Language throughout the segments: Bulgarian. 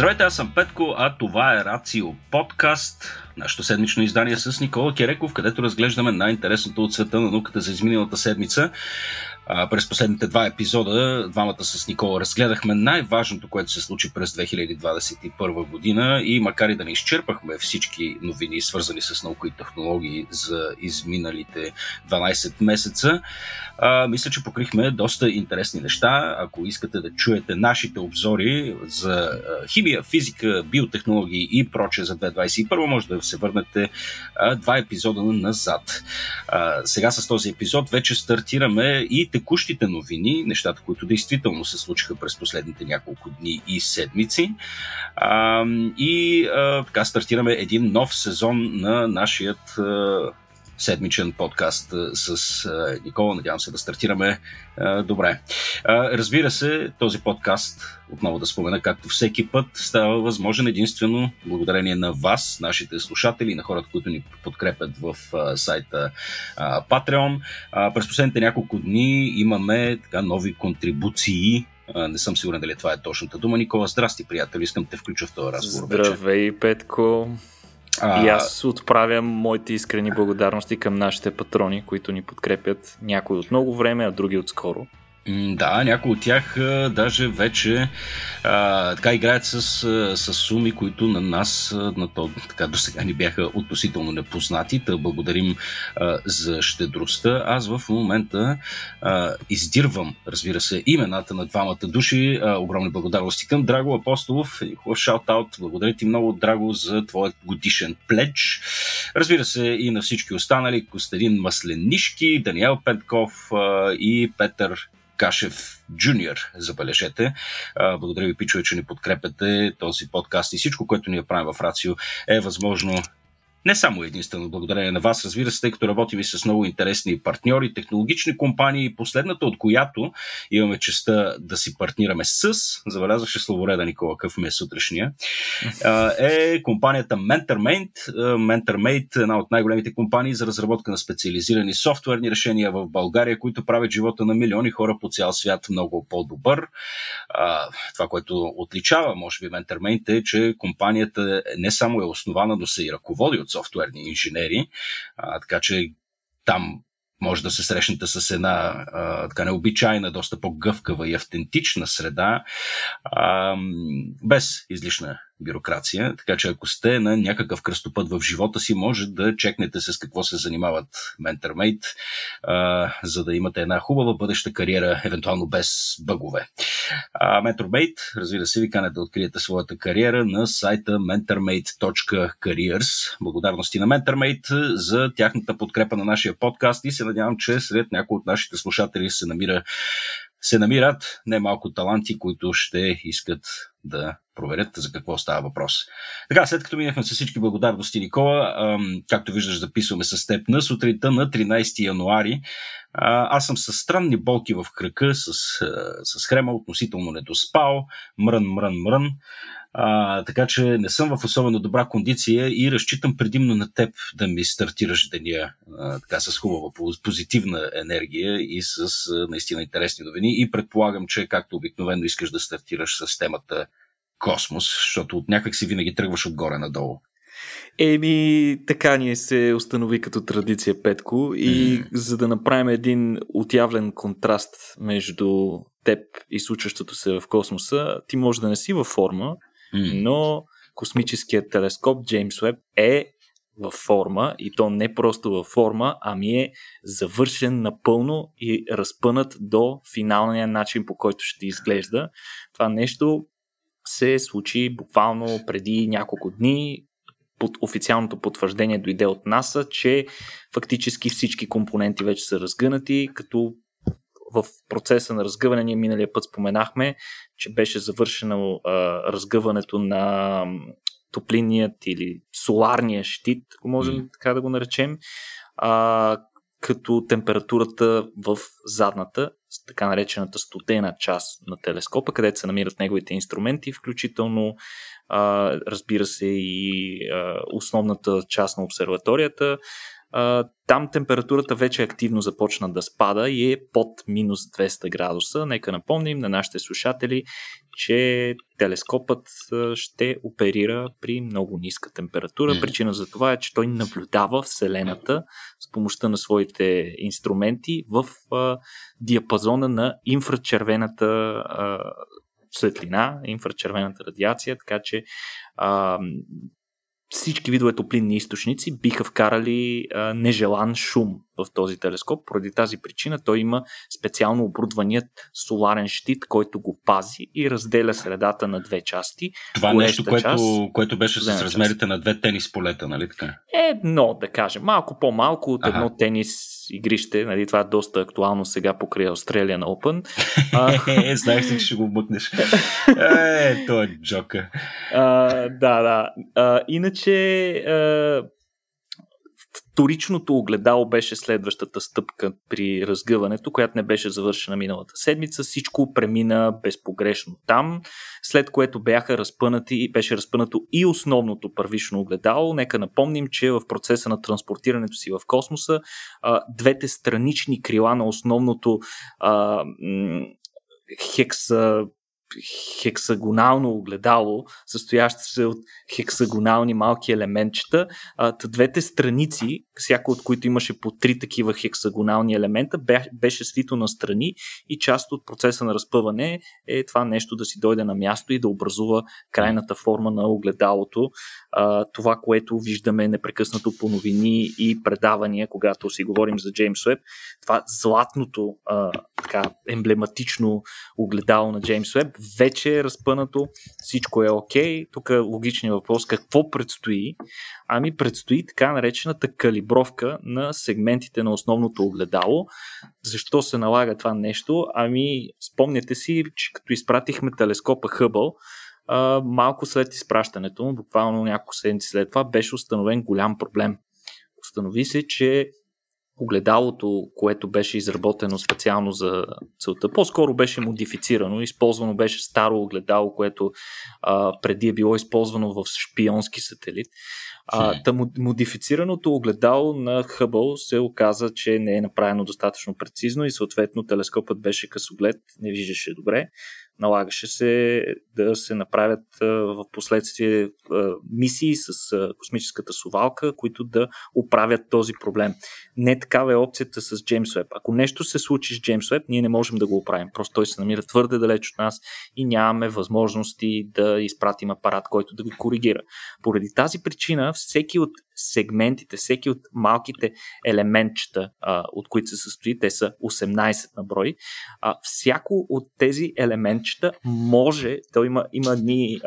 Здравейте, аз съм Петко, а това е Рацио Подкаст, нашето седмично издание с Никола Кереков, където разглеждаме най-интересното от света на науката за изминалата седмица. През последните два епизода, двамата с Никола, разгледахме най-важното, което се случи през 2021 година и макар и да не изчерпахме всички новини, свързани с наука и технологии за изминалите 12 месеца, мисля, че покрихме доста интересни неща. Ако искате да чуете нашите обзори за химия, физика, биотехнологии и прочее за 2021, може да се върнете два епизода назад. Сега с този епизод вече стартираме и текущите новини, нещата, които действително се случиха през последните няколко дни и седмици. Така стартираме един нов сезон на нашият седмичен подкаст с Никола. Надявам се да стартираме добре. Разбира се, този подкаст, отново да спомена, както всеки път, става възможен единствено благодарение на вас, нашите слушатели, на хората, които ни подкрепят в сайта Patreon. През последните няколко дни имаме така нови контрибуции. Не съм сигурен дали това е точната дума. Никола, здрасти, приятел. Искам да те включа в този разговор. Здравей, Петко. И аз отправям моите искрени благодарности към нашите патрони, които ни подкрепят, някои от много време, а други от скоро. Да, някои от тях даже вече така играят с суми, които на нас до сега ни бяха относително непознати. Та благодарим за щедростта. Аз в момента издирвам, разбира се, имената на двамата души. Огромни благодарности към Драго Апостолов. Хубав шаут-аут. Благодаря ти много, Драго, за твоят годишен пледж. Разбира се и на всички останали. Костадин Масленишки, Даниел Петков и Петър Кашев Джуниор, забележете. Благодаря ви, пичове, че ни подкрепяте този подкаст и всичко, което ние правим в Рацио е възможно не само единствено благодарение на вас, разбира се, тъй като работим и с много интересни партньори, технологични компании, последната от която имаме честта да си партнираме с, забелязваше словореда Никола, къв ме сутрешния, е компанията MentorMate. MentorMate е една от най-големите компании за разработка на специализирани софтуерни решения в България, които правят живота на милиони хора по цял свят много по-добър. Това, което отличава, може би, MentorMate е, че компанията не само е основана, но се и ръководи от софтуерни инженери, така че там може да се срещнете с една така необичайна, доста по-гъвкава и автентична среда, без излишна бюрокрация, така че ако сте на някакъв кръстопът в живота си, може да чекнете с какво се занимават MentorMate, за да имате една хубава бъдеща кариера, евентуално без бъгове. MentorMate, разбира се, ви каня да откриете своята кариера на сайта mentormate.careers. Благодарности на MentorMate за тяхната подкрепа на нашия подкаст и се надявам, че сред някои от нашите слушатели се намират немалко таланти, които ще искат да проверят за какво става въпрос. Така, след като минахме с всички благодарности, Никола, както виждаш, записваме с теб на сутринта на 13 януари. Аз съм с странни болки в кръка, с хрема, относително недоспал, мрън. Така че не съм в особено добра кондиция и разчитам предимно на теб да ми стартираш деня така с хубава позитивна енергия и с наистина интересни новини и предполагам, че както обикновено искаш да стартираш с темата космос, защото от някак си винаги тръгваш отгоре надолу. Така ни се установи като традиция, Петко, и за да направим един отявлен контраст между теб и случващото се в космоса, ти може да не си във форма, но космическият телескоп Джеймс Уеб е във форма и то не просто във форма, ами е завършен напълно и разпънат до финалния начин, по който ще изглежда. Това нещо се случи буквално преди няколко дни. Под официалното потвърждение дойде от НАСА, че фактически всички компоненти вече са разгънати, като в процеса на разгъване ние миналия път споменахме, че беше завършено разгъването на топлинният или соларния щит, ако можем така да го наречем, като температурата в задната, така наречената студена част на телескопа, където се намират неговите инструменти, включително разбира се и основната част на обсерваторията, Там температурата вече активно започна да спада и е под минус 200 градуса. Нека напомним на нашите слушатели, че телескопът ще оперира при много ниска температура. Причина за това е, че той наблюдава Вселената с помощта на своите инструменти в диапазона на инфрачервената светлина, инфрачервената радиация, така че всички видове топлинни източници биха вкарали нежелан шум в този телескоп. Поради тази причина той има специално оборудваният соларен щит, който го пази и разделя средата на две части. Това нещо, което беше с размерите на две тенис полета, нали така? Едно, да кажем. Малко по-малко от едно тенис игрище. Нали, това е доста актуално сега покрай Australian Open. Знаех си, че ще го мъкнеш. Той е джока. Да. Иначе... Вторичното огледало беше следващата стъпка при разгъването, която не беше завършена миналата седмица. Всичко премина безпогрешно там, след което беше разпънато и основното първично огледало. Нека напомним, че в процеса на транспортирането си в космоса двете странични крила на основното хексагонално огледало, състоящо се от хексагонални малки елементчета. Двете страници, всяка от които имаше по три такива хексагонални елемента, беше свито на страни и част от процеса на разпъване е това нещо да си дойде на място и да образува крайната форма на огледалото. Това, което виждаме непрекъснато по новини и предавания, когато си говорим за Джеймс Уеб, това златното емблематично огледало на Джеймс Уеб вече е разпънато, всичко е окей. Тук е логичният въпрос: какво предстои? Ами предстои така наречената калибровка на сегментите на основното огледало. Защо се налага това нещо? Ами спомняте си, че като изпратихме телескопа Хъбъл, малко след изпращането му, буквално няколко седмици след това, беше установен голям проблем. Установи се, че огледалото, което беше изработено специално за целта, по-скоро беше модифицирано, използвано беше старо огледало, което преди е било използвано в шпионски сателит. Модифицираното огледало на Хъбъл се оказа, че не е направено достатъчно прецизно и съответно телескопът беше късоглед, не виждаше добре. Налагаше се да се направят в последствие мисии с космическата совалка, които да оправят този проблем. Не такава е опцията с Джеймс Уеб. Ако нещо се случи с Джеймс Уеб, ние не можем да го оправим. Просто той се намира твърде далеч от нас и нямаме възможности да изпратим апарат, който да го коригира. Поради тази причина всеки от сегментите, всеки от малките елементчета, от които се състои, те са 18 на брой, всяко от тези елементчета може, той има едни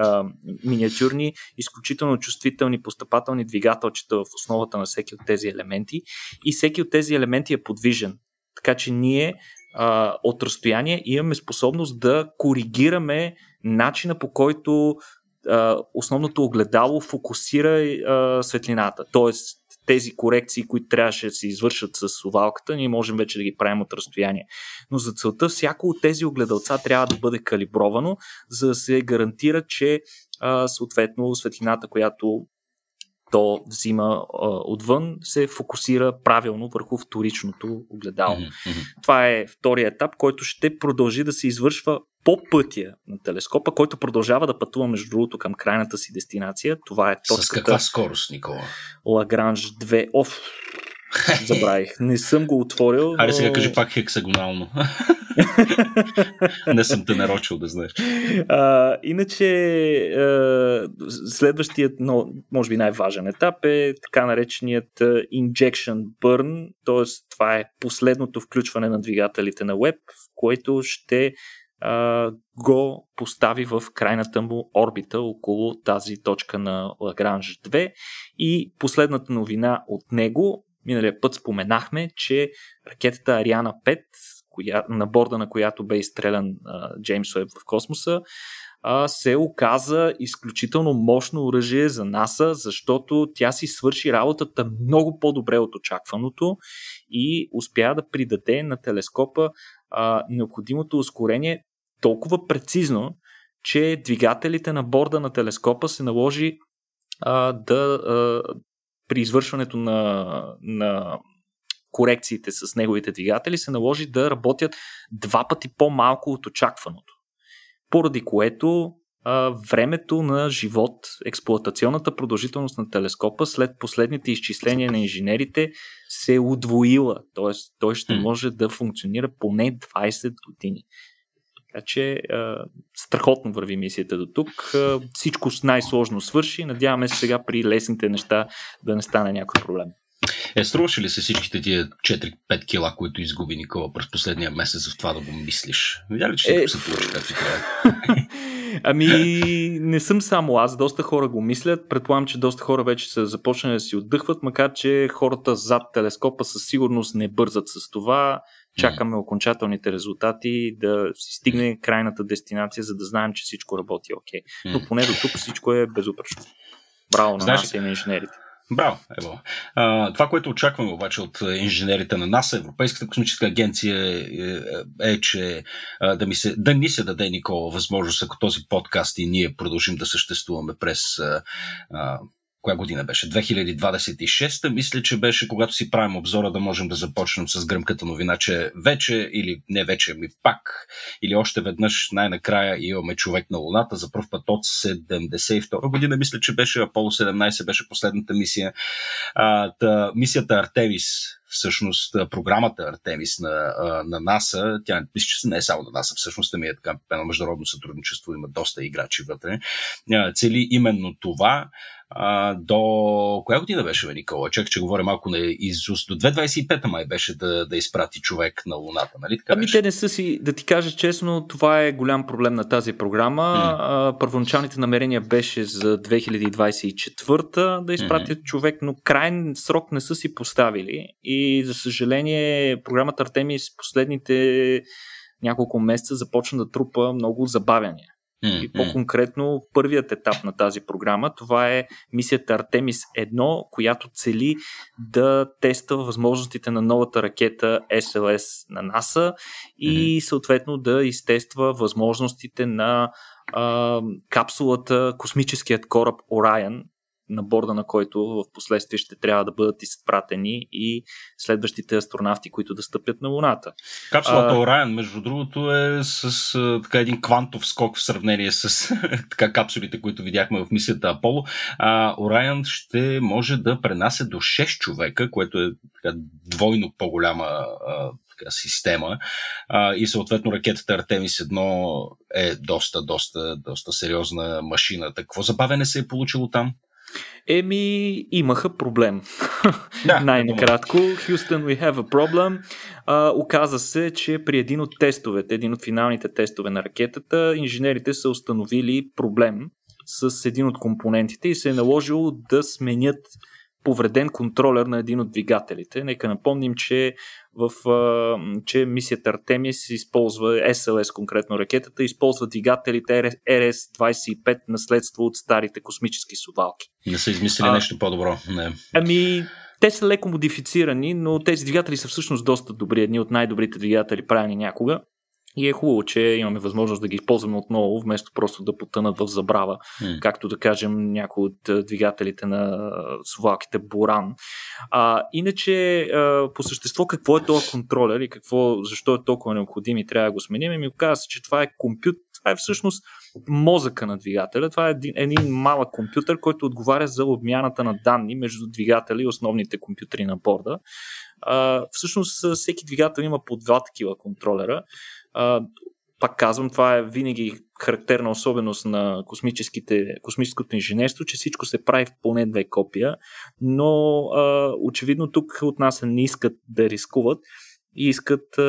миниатюрни, изключително чувствителни постъпателни двигателчета в основата на всеки от тези елементи и всеки от тези елементи е подвижен. Така че ние от разстояние имаме способност да коригираме начина, по който основното огледало фокусира светлината. Тоест, тези корекции, които трябваше да се извършат с совалката, ние можем вече да ги правим от разстояние. Но за целта всяко от тези огледалца трябва да бъде калибровано, за да се гарантира, че съответно светлината, която то взима отвън, се фокусира правилно върху вторичното огледало. Това е втория етап, който ще продължи да се извършва по пътя на телескопа, който продължава да пътува, между другото, към крайната си дестинация. Това е точката... С каква скорост, Никола? Лагранж 2. Забравих. Не съм го отворил. Но... Аре сега кажи пак хексагонално. Не съм те нарочил, да знаеш. Иначе следващият, но може би най-важен етап е така нареченият injection burn, т.е. това е последното включване на двигателите на Web, в което ще го постави в крайната му орбита около тази точка на Лагранж 2. И последната новина от него, миналия път споменахме, че ракетата Ариана 5, на борда на която бе изстрелян Джеймс Уеб в космоса, се оказа изключително мощно оръжие за НАСА, защото тя си свърши работата много по-добре от очакваното и успя да придаде на телескопа необходимото ускорение толкова прецизно, че двигателите на борда на телескопа се наложи да при извършването на корекциите с неговите двигатели се наложи да работят два пъти по-малко от очакваното. Поради което времето на живот, експлоатационната продължителност на телескопа след последните изчисления на инженерите се удвоила. Т.е. той ще може да функционира поне 20 години. Така че страхотно върви мисията до тук. Всичко най-сложно свърши. Надяваме се сега при лесните неща да не стане някой проблем. Струваше ли се всичките тия 4-5 кила, които изгуби Никола през последния месец за това да го мислиш? Видя ли, че всичко се получи както трябва? Ами, не съм само аз. Доста хора го мислят. Предполагам, че доста хора вече са започнали да си отдъхват, макар че хората зад телескопа със сигурност не бързат с това. Чакаме окончателните резултати да си стигне крайната дестинация, за да знаем, че всичко работи окей. Но поне до тук всичко е безупречно. Браво на нас и на инженерите. Браво, ево. Това, което очакваме обаче от инженерите на НАСА, Европейската космическа агенция, е, че да ни се даде, Никола, възможност, ако този подкаст и ние продължим да съществуваме през... коя година беше? 2026-та, мисля, че беше, когато си правим обзора, да можем да започнем с гръмката новина, че вече или не вече, ми пак, или още веднъж най-накрая имаме човек на Луната за пръв път от 72-та година, мисля, че беше Аполо 17, беше последната мисия. Мисията Артемис, всъщност програмата Артемис на НАСА, тя мисля, че не е само на НАСА, всъщност ми е така на международно сътрудничество, има доста играчи вътре. Цели именно това. До коя година беше, Никола? Чак, че говоря малко на изуст. До 2025 май беше да изпрати човек на Луната, нали така? Ами те не са си, да ти кажа честно, това е голям проблем на тази програма. Първоначалните намерения беше за 2024 да изпратят човек, но крайен срок не са си поставили. И за съжаление, програмата Артемис последните няколко месеца започна да трупа много забавяния. И по-конкретно първият етап на тази програма, това е мисията Артемис 1, която цели да тества възможностите на новата ракета SLS на НАСА и съответно да изтества възможностите на капсулата, космическият кораб Orion, на борда на който в последствие ще трябва да бъдат изпратени и следващите астронавти, които да стъпят на Луната. Капсулата Orion, между другото, е с така един квантов скок в сравнение с така капсулите, които видяхме в мисията Аполо. Orion ще може да пренася до 6 човека, което е така двойно по-голяма система, и съответно ракетата Артемис 1 е доста сериозна машина. Какво забавене се е получило там? Еми, имаха проблем. Да, най-накратко. Houston, we have a problem. Оказа се, че при един от тестовете, един от финалните тестове на ракетата, инженерите са установили проблем с един от компонентите и се е наложило да сменят повреден контролер на един от двигателите. Нека напомним, че мисията Артемис използва SLS, конкретно ракетата, използва двигателите RS-25 наследство от старите космически совалки. Не са измислили нещо по-добро. Не. Ами, те са леко модифицирани, но тези двигатели са всъщност доста добри. Едни от най-добрите двигатели правени някога. И е хубаво, че имаме възможност да ги използваме отново, вместо просто да потънат в забрава, както да кажем някои от двигателите на совалките Буран. Иначе, по същество, какво е този контролер и защо е толкова необходим и трябва да го сменим, и ми оказа се, че това е компютър, това е всъщност мозъка на двигателя, това е един малък компютър, който отговаря за обмяната на данни между двигателя и основните компютри на борда. Всъщност, всеки двигател има по два такива контролера. Пак казвам, това е винаги характерна особеност на космическото инженерство, че всичко се прави в поне две копия, но очевидно тук от нас не искат да рискуват и искат,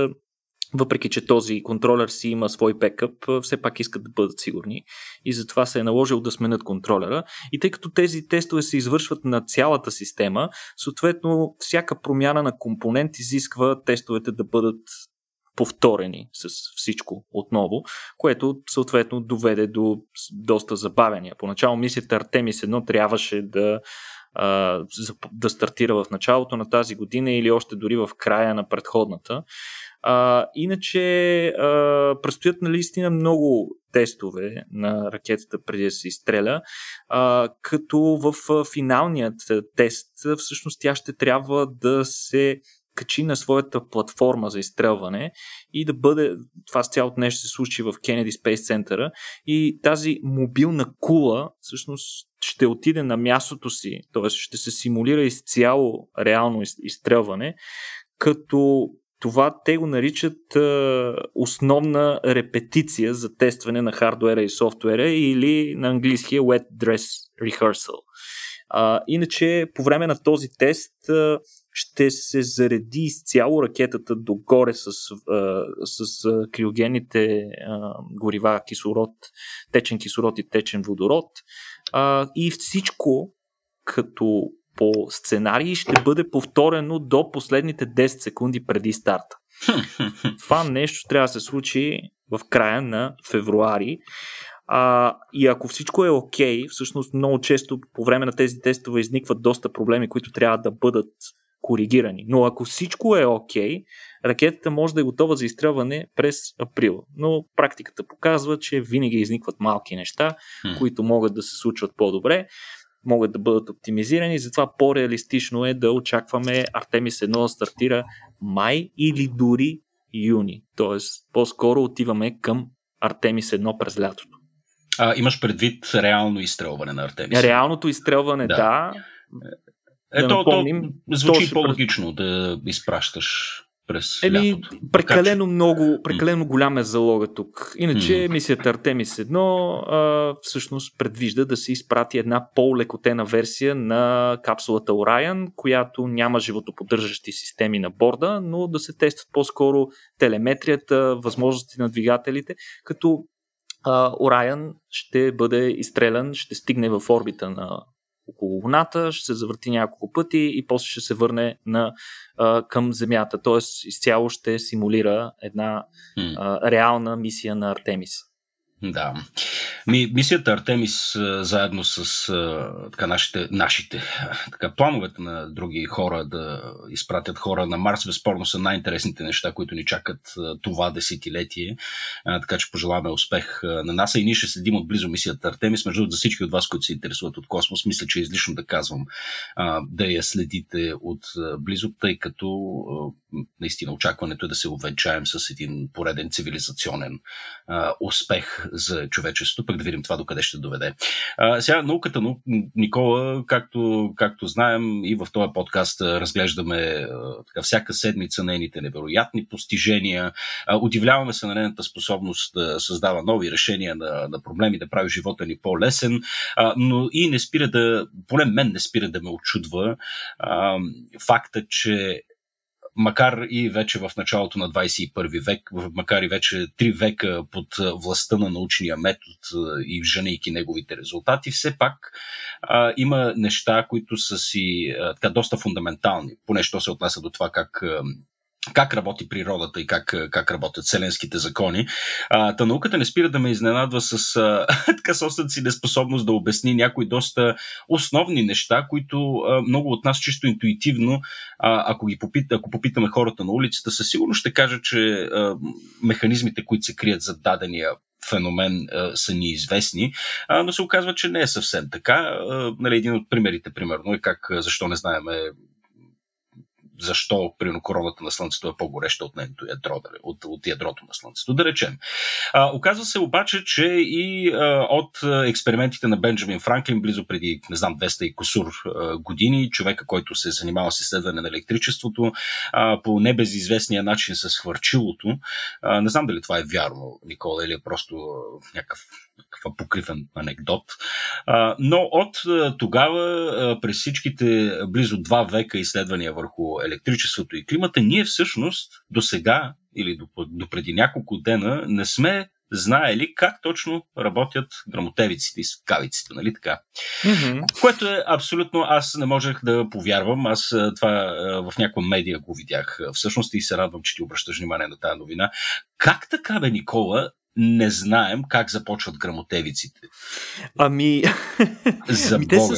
въпреки че този контролер си има свой бекъп, все пак искат да бъдат сигурни и затова се е наложил да сменят контролера. И тъй като тези тестове се извършват на цялата система, съответно всяка промяна на компонент изисква тестовете да бъдат повторени с всичко отново, което съответно доведе до доста забавяния. Поначало мисията Артемис 1 трябваше да да стартира в началото на тази година или още дори в края на предходната. Иначе предстоят наистина много тестове на ракетата преди да се изстреля, като в финалният тест всъщност тя ще трябва да се качи на своята платформа за изстрелване и да бъде, това с цялото нещо се случи в Кенеди Спейс Центъра, и тази мобилна кула всъщност ще отиде на мястото си, т.е. ще се симулира изцяло реално изстрелване, като това те го наричат основна репетиция за тестване на хардуера и софтуера, или на английския Wet Dress Rehearsal. Иначе по време на този тест ще се зареди изцяло ракетата догоре с криогенните горива, кислород, течен кислород и течен водород, и всичко като по сценарий ще бъде повторено до последните 10 секунди преди старта. Това нещо трябва да се случи в края на февруари. И ако всичко е окей, всъщност много често по време на тези тестове изникват доста проблеми, които трябва да бъдат коригирани. Но ако всичко е окей, ракетата може да е готова за изстрелване през април. Но практиката показва, че винаги изникват малки неща, които могат да се случват по-добре, могат да бъдат оптимизирани, затова по-реалистично е да очакваме Artemis 1 да стартира май или дори юни. Тоест, по-скоро отиваме към Artemis 1 през лятото. Имаш предвид реално изстрелване на Artemis? Реалното изстрелване, да. То звучи по-логично да изпращаш през лятото. Прекалено голям е залога тук. Иначе мисията Artemis 1 всъщност предвижда да се изпрати една по-лекотена версия на капсулата Orion, която няма животоподдържащи системи на борда, но да се тестват по-скоро телеметрията, възможности на двигателите, като Orion ще бъде изстрелян, ще стигне в орбита на около Луната, ще се завърти няколко пъти и после ще се върне към Земята. Тоест, изцяло ще симулира една реална мисия на Артемис. Да. Мисията Артемис, заедно с нашите плановете на други хора да изпратят хора на Марс, безспорно са най-интересните неща, които ни чакат това десетилетие. Така че пожелаваме успех на НАСА и ние ще следим отблизо мисията Артемис. Между за всички от вас, които се интересуват от космос, мисля, че е излишно да казвам да я следите отблизо, тъй като наистина очакването е да се увенчаем с един пореден цивилизационен успех за човечеството. Пък да видим това докъде ще доведе. Сега науката, но Никола, както знаем и в този подкаст разглеждаме всяка седмица нейните невероятни постижения. Удивляваме се на нейната способност да създава нови решения на проблеми, да прави живота ни по-лесен, но и не спира да, поне мен не спира да ме очудва факта, че макар и вече в началото на 21 век, макар и вече 3 века под властта на научния метод и женейки неговите резултати, все пак има неща, които са си доста фундаментални, поне що се отнася до това как работи природата и как работят вселенските закони. Та науката не спира да ме изненадва с собствената си неспособност да обясни някои доста основни неща, които много от нас чисто интуитивно, ако попитаме хората на улицата, със сигурност ще кажа, че механизмите, които се крият за дадения феномен са неизвестни, но се оказва, че не е съвсем така. Един от примерите, примерно, е защо не знаем защо примерно короната на Слънцето е по-гореща от нейното ядро, от ядрото на Слънцето, да речем. Оказва се обаче, че и от експериментите на Бенджамин Франклин близо преди, 200 и кусур години, човека, който се е занимавал с изследване на електричеството, по небезизвестния начин с хвърчилото. Не знам дали това е вярно, Никола, или е просто някакъв покривен анекдот. Но от тогава, през всичките близо 2 века изследвания върху електричеството и климата, ние всъщност до сега или до преди няколко дена не сме знаели как точно работят грамотевиците и скавиците, нали така? Mm-hmm. Което е абсолютно, аз не можех да повярвам, аз това в някоя медия го видях всъщност и се радвам, че ти обръщаш внимание на тая новина. Как така, бе, Никола, не знаем как започват грамотевиците. За Бога.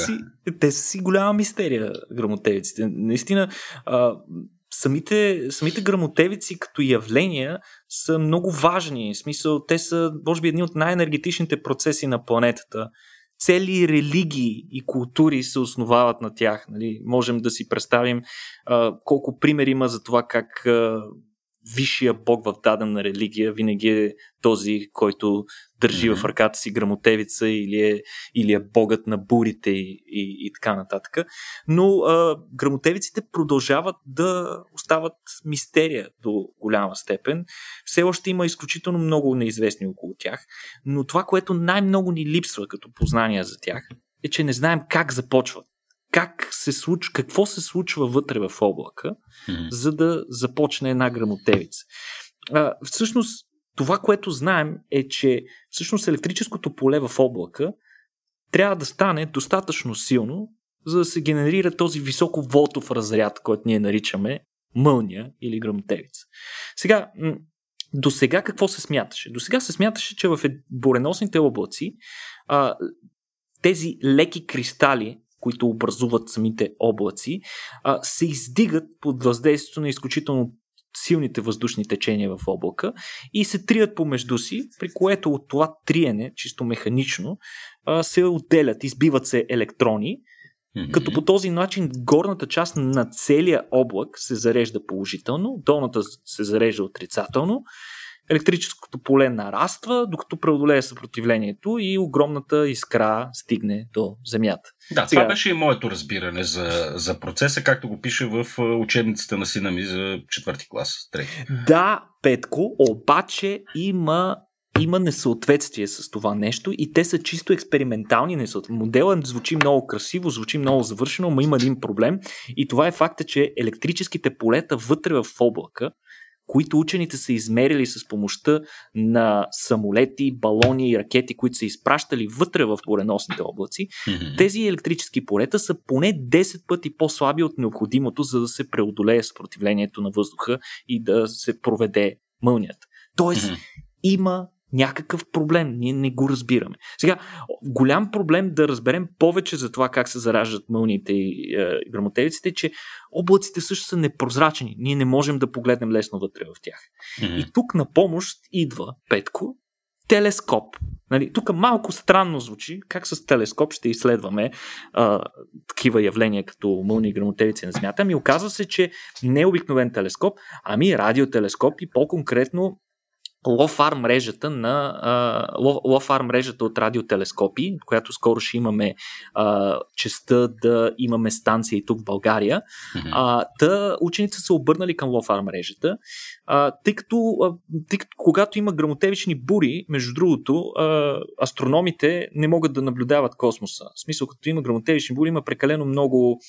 Те са си голяма мистерия, грамотевиците. Наистина, самите грамотевици като явления са много важни. В смисъл, те са, може би, едни от най-енергетичните процеси на планетата. Цели религии и култури се основават на тях. Нали? Можем да си представим колко примери има за това как висшия бог в дадена религия винаги е този, който държи в ръката си грамотевица или е богът на бурите и така нататък. Но грамотевиците продължават да остават мистерия до голяма степен. Все още има изключително много неизвестни около тях, но това, което най-много ни липсва като познания за тях, е, че не знаем как започват. Какво се случва вътре в облака, за да започне една грамотевица. Всъщност, това, което знаем, е, че всъщност електрическото поле в облака трябва да стане достатъчно силно, за да се генерира този високоволтов разряд, който ние наричаме мълния или грамотевица. Сега, до сега какво се смяташе? До сега се смяташе, че в буреносните облаци тези леки кристали, които образуват самите облаци, се издигат под въздействието на изключително силните въздушни течения в облака и се трият помежду си, при което от това триене, чисто механично, се отделят, избиват се електрони, като по този начин горната част на целия облак се зарежда положително, долната се зарежда отрицателно, електрическото поле нараства, докато преодолее съпротивлението и огромната искра стигне до Земята. Да, това беше и моето разбиране за процеса, както го пише в учебницата на сина ми за 4-ти клас. 3-ти. Да, Петко, обаче има несъответствие с това нещо и те са чисто експериментални несъответствия. Моделът звучи много красиво, звучи много завършено, но има един проблем и това е факта, че електрическите полета вътре в облака, които учените са измерили с помощта на самолети, балони и ракети, които са изпращали вътре в буреносните облаци, тези електрически полета са поне 10 пъти по-слаби от необходимото, за да се преодолее съпротивлението на въздуха и да се проведе мълнията. Тоест, има някакъв проблем, ние не го разбираме. Сега, голям проблем да разберем повече за това как се зараждат мълниите и грамотевиците, че облаците също са непрозрачни. Ние не можем да погледнем лесно вътре в тях. И тук на помощ идва, Петко, телескоп. Нали, тук малко странно звучи, как с телескоп ще изследваме такива явления като мълни и грамотевици на Земята. Ами оказва се, че не е обикновен телескоп, ами радиотелескоп и по-конкретно LOFAR мрежата от радиотелескопи, която скоро ще имаме честта да имаме станция и тук в България. Учените са обърнали към LOFAR мрежата, тъй като когато има грамотевични бури, между другото, астрономите не могат да наблюдават космоса. В смисъл, като има грамотевични бури, има прекалено много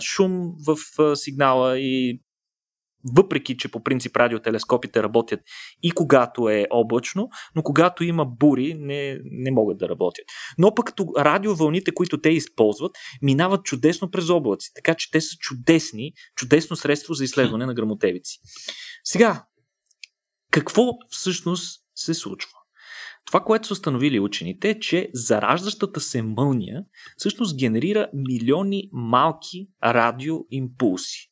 шум в сигнала и въпреки, че по принцип радиотелескопите работят и когато е облачно, но когато има бури, не могат да работят. Но пък като радиовълните, които те използват, минават чудесно през облаци, така че те са чудесно средство за изследване на грамотевици. Сега, какво всъщност се случва? Това, което са установили учените, е, че зараждащата се мълния всъщност генерира милиони малки радиоимпулси.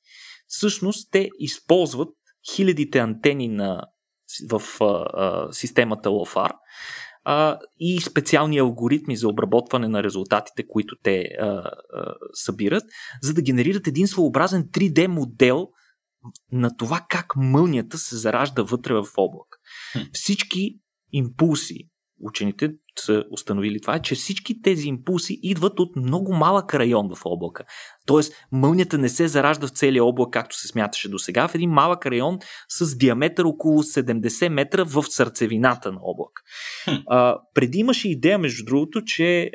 Всъщност те използват хилядите антени в системата LOFAR и специални алгоритми за обработване на резултатите, които те събират, за да генерират един своеобразен 3D модел на това как мълнията се заражда вътре в облак. Всички импулси, учените са установили това, че всички тези импулси идват от много малък район в облака. Тоест, мълнията не се заражда в целия облак, както се смяташе до сега, в един малък район с диаметър около 70 метра в сърцевината на облак. Преди имаше идея, между другото, че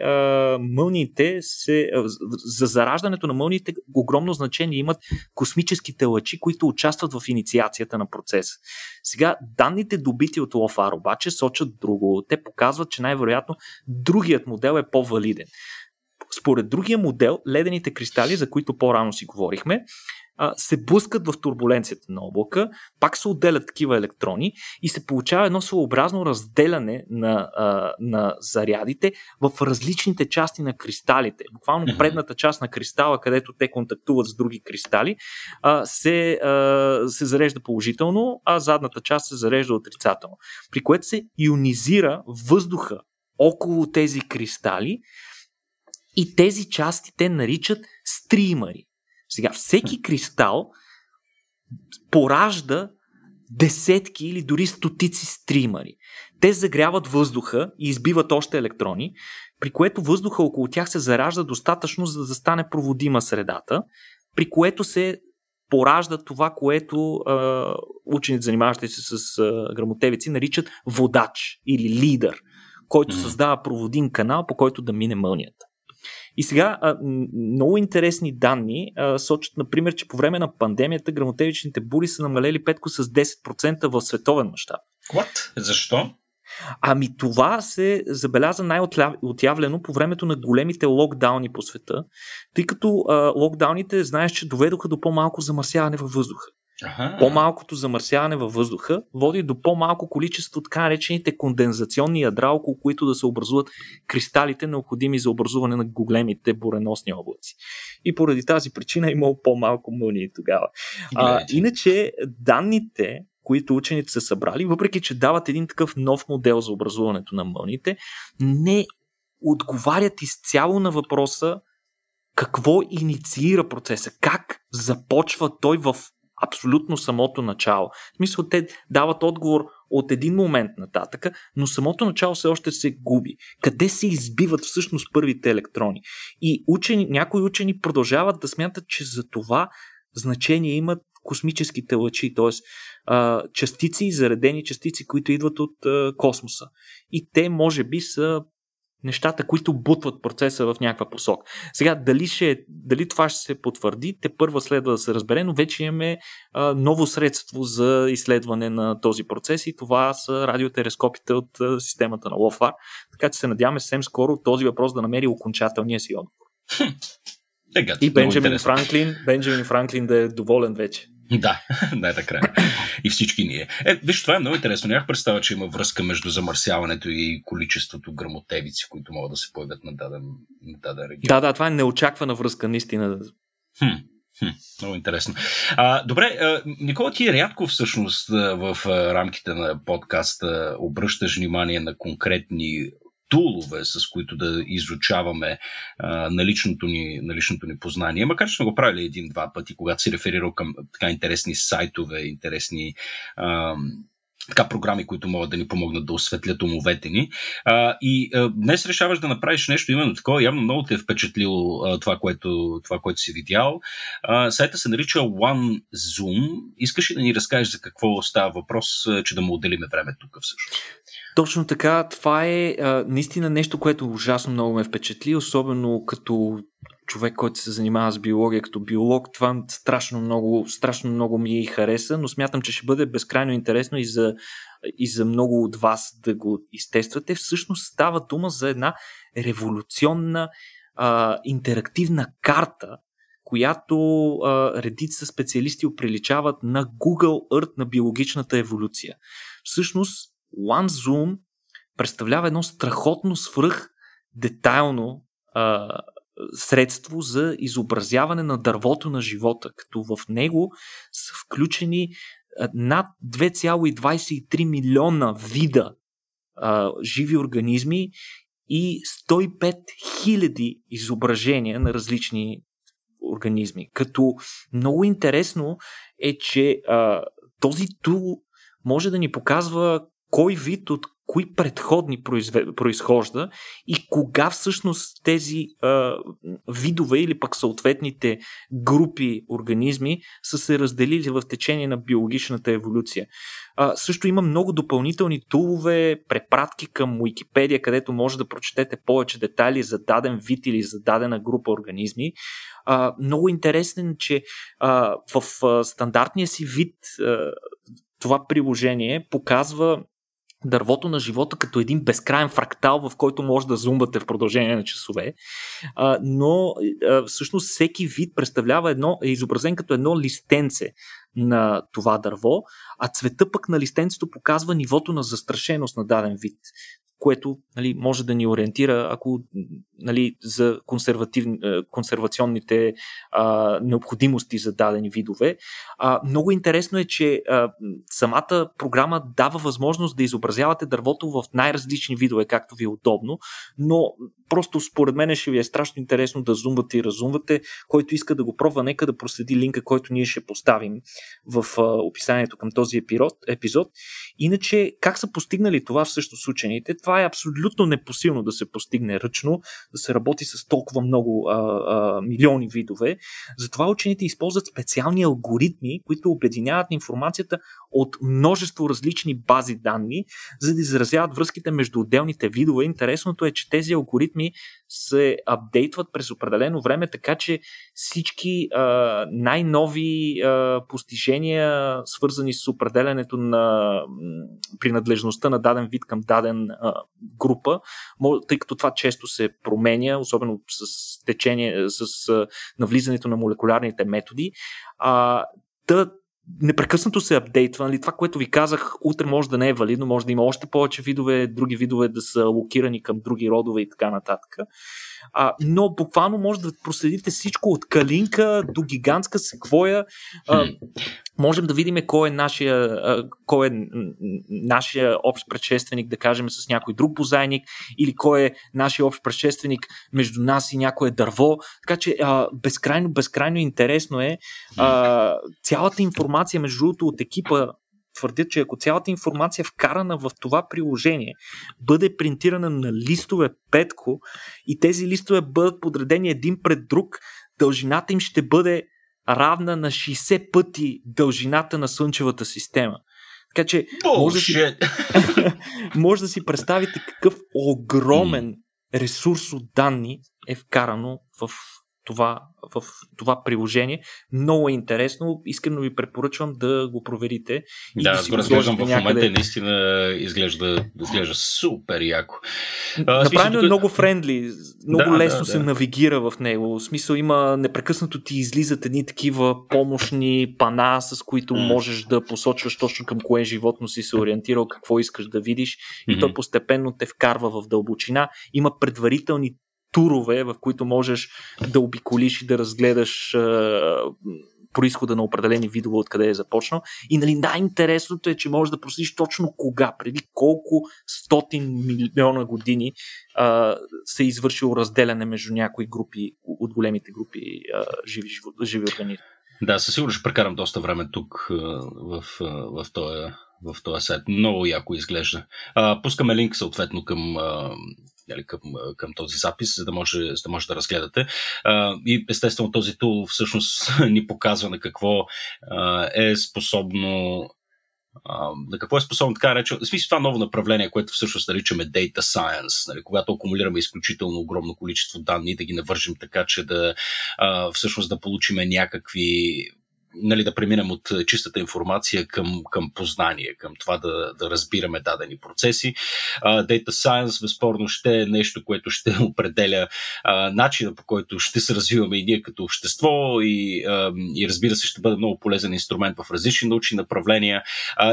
за зараждането на мълниите огромно значение имат космическите лъчи, които участват в инициацията на процеса. Сега, данните добити от LOFAR обаче сочат друго. Те показват, че най-вероятно другият модел е по-валиден. Според другия модел, ледените кристали, за които по-рано си говорихме, се блъскат в турбуленцията на облака, пак се отделят такива електрони и се получава едно своеобразно разделяне на зарядите в различните части на кристалите. Буквално предната част на кристала, където те контактуват с други кристали, се зарежда положително, а задната част се зарежда отрицателно. При което се ионизира въздуха около тези кристали и тези части те наричат стримъри. Сега, всеки кристал поражда десетки или дори стотици стримъри. Те загряват въздуха и избиват още електрони, при което въздуха около тях се заражда достатъчно, за да стане проводима средата, при което се поражда това, което учените, занимаващи се с грамотевици, наричат водач или лидер, който създава проводим канал, по който да мине мълнията. И сега много интересни данни сочат, например, че по време на пандемията грамотевичните бури са намалели, Петко, с 10% в световен мащаб. Защо? Ами това се забеляза най-отявлено по времето на големите локдауни по света, тъй като локдауните, знаеш, че доведоха до по-малко замърсяване във въздуха. Аха. По-малкото замърсяване във въздуха води до по-малко количество така наречените кондензационни ядра, около които да се образуват кристалите, необходими за образуване на големите буреносни облаци. И поради тази причина имало по-малко мълнии тогава. Иначе данните, които учените са събрали, въпреки че дават един такъв нов модел за образуването на мълниите, не отговарят изцяло на въпроса какво инициира процеса, как започва той в абсолютно самото начало. В смисъл, те дават отговор от един момент нататък, но самото начало все още се губи. Къде се избиват всъщност първите електрони? И някои учени продължават да смятат, че за това значение имат космическите лъчи, т.е. частици, заредени частици, които идват от космоса. И те може би са нещата, които бутват процеса в някаква посока. Сега, дали това ще се потвърди, те първо следва да се разбере, но вече имаме ново средство за изследване на този процес и това са радиотерескопите от системата на LOFAR. Така че се надяваме съвсем скоро този въпрос да намери окончателния си отговор. И Бенджамин Франклин да е доволен вече. Да, най-накрая. И всички ние. Виж, това е много интересно. Нямах представа, че има връзка между замърсяването и количеството грамотевици, които могат да се появят на даден регион. Да, това е неочаквана връзка, наистина. Много интересно. Добре, Никола, ти рядко всъщност в рамките на подкаста обръщаш внимание на конкретни тулове, с които да изучаваме наличното ни познание. Макар че сме го правили един-два пъти, когато си реферирал към така интересни сайтове, интересни така програми, които могат да ни помогнат да осветлят умовете ни. Днес решаваш да направиш нещо именно такова. Явно много те е впечатлило това, което си видял. Сайта се нарича OneZoom. Искаш ли да ни разкажеш за какво става въпрос, че да му отделиме време тук всъщност? Точно така. Това е наистина нещо, което ужасно много ме впечатли, особено като човек, който се занимава с биология, като биолог. Това страшно много ми хареса, но смятам, че ще бъде безкрайно интересно и за много от вас да го изтествате. Всъщност става дума за една революционна интерактивна карта, която редица специалисти оприличават на Google Earth на биологичната еволюция. Всъщност OneZoom представлява едно страхотно свръхдетайлно средство за изобразяване на дървото на живота, като в него са включени над 2,23 милиона вида живи организми и 105 хиляди изображения на различни организми. Като много интересно е, че този тул може да ни показва кой вид от кои предходни произхожда и кога всъщност тези видове или пък съответните групи организми са се разделили в течение на биологичната еволюция. Също има много допълнителни тулове, препратки към Уикипедия, където може да прочетете повече детайли за даден вид или за дадена група организми. Много интересен, че в стандартния си вид това приложение показва дървото на живота като един безкрайен фрактал, в който може да зумбате в продължение на часове, но всъщност всеки вид представлява е изобразен като едно листенце на това дърво, а цвета пък на листенцето показва нивото на застрашеност на даден вид, което може да ни ориентира, ако за консервационните необходимости за дадени видове. Много интересно е, че самата програма дава възможност да изобразявате дървото в най-различни видове, както ви е удобно, но просто според мен ще ви е страшно интересно да зумвате и разумвате. Който иска да го пробва, нека да проследи линка, който ние ще поставим в описанието към този епизод. Иначе, как са постигнали това всъщност учените? Това е абсолютно непосилно да се постигне ръчно, да се работи с толкова много милиони видове. Затова учените използват специални алгоритми, които обединяват информацията от множество различни бази данни, за да изразяват връзките между отделните видове. Интересното е, че тези алгоритми се апдейтват през определено време, така че всички най-нови постижения, свързани с определенето на принадлежността на даден вид към даден група, тъй като това често се променя, особено с течение, с навлизането на молекулярните методи, непрекъснато се апдейтва. Това, което ви казах, утре може да не е валидно, може да има още повече видове, други видове да са локирани към други родове и така нататък. Но буквално може да проследите всичко от калинка до гигантска секвоя. Можем да видим кой е нашия общ предшественик, да кажем, с някой друг бозайник, или кой е нашия общ предшественик между нас и някое дърво. Така че безкрайно интересно е. Цялата информация, между другото, от екипа твърдят, че ако цялата информация вкарана в това приложение бъде принтирана на листове Петко и тези листове бъдат подредени един пред друг, дължината им ще бъде равна на 60 пъти дължината на Слънчевата система. Така че може да си представите какъв огромен ресурс от данни е вкарано в това приложение. Много е интересно. Искрено ви препоръчвам да го проверите. Да, аз го разглеждам в момента и наистина изглежда супер яко. Направено е много френдли. Много лесно се навигира в него. В смисъл, има непрекъснато ти излизат едни такива помощни пана, с които можеш да посочваш точно към кое животно си се ориентирал, какво искаш да видиш. И то постепенно те вкарва в дълбочина. Има предварителни турове, в които можеш да обиколиш и да разгледаш произхода на определени видове, откъде е започнал. И най-интересното е, че можеш да проследиш точно кога, преди колко 100 милиона години се е извършило разделяне между някои групи, от големите групи живи организми. Да, със сигурност ще прекарам доста време тук в този сайт. Много яко изглежда. Пускаме линк съответно към този запис, за да може да разгледате. И естествено този тул всъщност ни показва на какво е способно така рече. В смисъл, това ново направление, което всъщност наричаме Data Science, когато акумулираме изключително огромно количество данни, да ги навържим така, че да получиме някакви, да преминем от чистата информация към познание, към това да разбираме дадени процеси. Data Science безспорно ще е нещо, което ще определя начина, по който ще се развиваме и ние като общество и разбира се ще бъде много полезен инструмент в различни научни направления.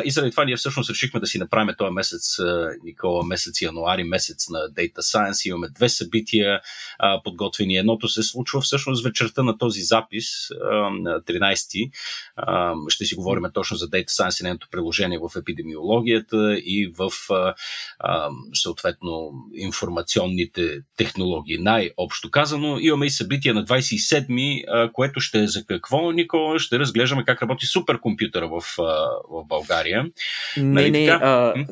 И заради това ние всъщност решихме да си направим този месец, Никола, месец януари, месец на Data Science. Имаме 2 събития подготвени. Едното се случва всъщност вечерта на този запис, 13-ти. Ще си говорим точно за Data Science и нейното приложение в епидемиологията и в съответно информационните технологии. Най-общо казано, имаме и събитие на 27-ми, което ще е за какво, Никола? Ще разглеждаме как работи суперкомпютъра в България.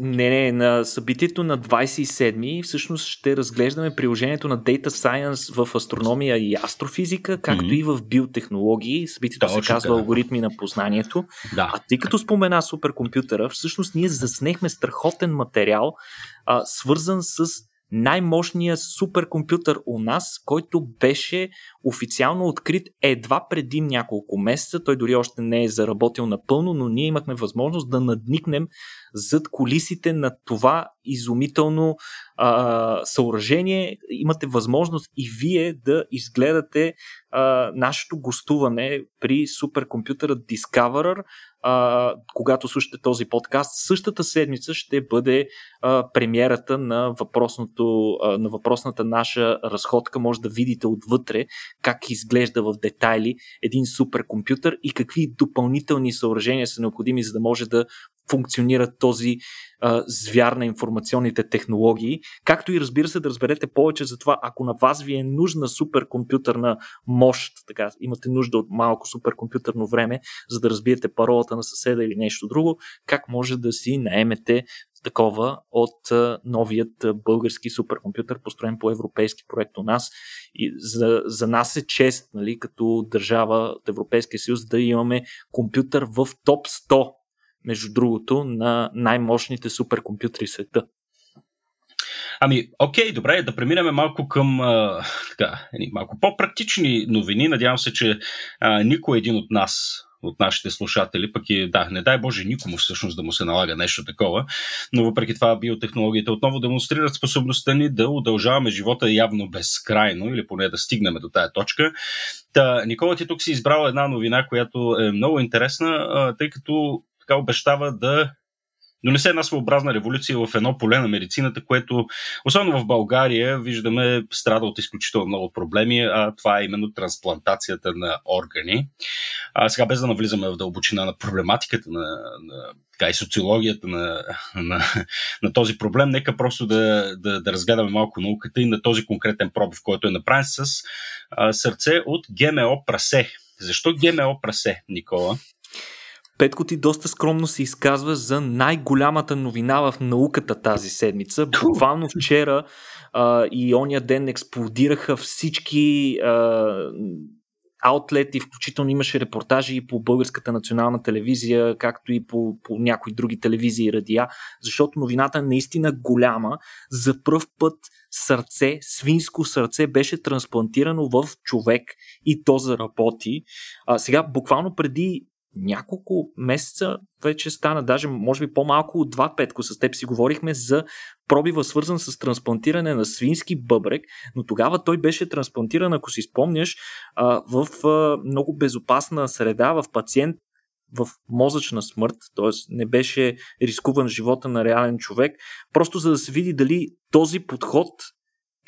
На събитието на 27-ми всъщност ще разглеждаме приложението на Data Science в астрономия и астрофизика, както и в биотехнологии. Събитието се казва Алгоритми на познанието. Да. А тъй като спомена суперкомпютъра, всъщност ние заснехме страхотен материал, свързан с най-мощния суперкомпютър у нас, който беше официално открит едва преди няколко месеца. Той дори още не е заработил напълно, но ние имахме възможност да надникнем зад кулисите на това изумително съоръжение. Имате възможност и вие да изгледате нашето гостуване при суперкомпютъра Discoverer. Когато слушате този подкаст, същата седмица ще бъде премиерата на въпросната наша разходка. Може да видите отвътре как изглежда в детайли един суперкомпютър и какви допълнителни съоръжения са необходими, за да може да функционира този звяр на информационните технологии, както и, разбира се, да разберете повече за това, ако на вас ви е нужна суперкомпютърна мощ, така, имате нужда от малко суперкомпютърно време, за да разбиете паролата на съседа или нещо друго, как може да си наемете такова от новият български суперкомпютър, построен по европейски проект у нас. И за нас е чест, нали, като държава от Европейския съюз, да имаме компютър в топ 100, между другото, на най-мощните суперкомпютри в света. Окей, добре, да преминем малко към малко по-практични новини. Надявам се, че никой един от нас, от нашите слушатели, пък и не дай Боже никому всъщност да му се налага нещо такова, но въпреки това биотехнологиите отново демонстрират способността ни да удължаваме живота явно безкрайно, или поне да стигнем до тая точка. Никола, ти тук си избрал една новина, която е много интересна, тъй като обещава да донесе една своеобразна революция в едно поле на медицината, което, особено в България, виждаме, страда от изключително много проблеми, а това е именно трансплантацията на органи. Сега, без да навлизаме в дълбочина на проблематиката и социологията на този проблем, нека просто да разгледаме малко науката и на този конкретен пробив, който е направен с сърце от ГМО прасе. Защо ГМО прасе, Никола? Петко, ти доста скромно се изказва за най-голямата новина в науката тази седмица. Буквално вчера и ония ден експлодираха всички аутлети, включително имаше репортажи и по Българската национална телевизия, както и по някои други телевизии и радиа, защото новината е наистина голяма. За пръв път свинско сърце беше трансплантирано в човек и то заработи. Сега, буквално преди няколко месеца вече стана, даже може би по-малко от 2, Петко, с теб си говорихме за пробива, свързан с трансплантиране на свински бъбрек, но тогава той беше трансплантиран, ако си спомняш, в много безопасна среда, в пациент в мозъчна смърт, т.е. не беше рискуван живота на реален човек, просто за да се види дали този подход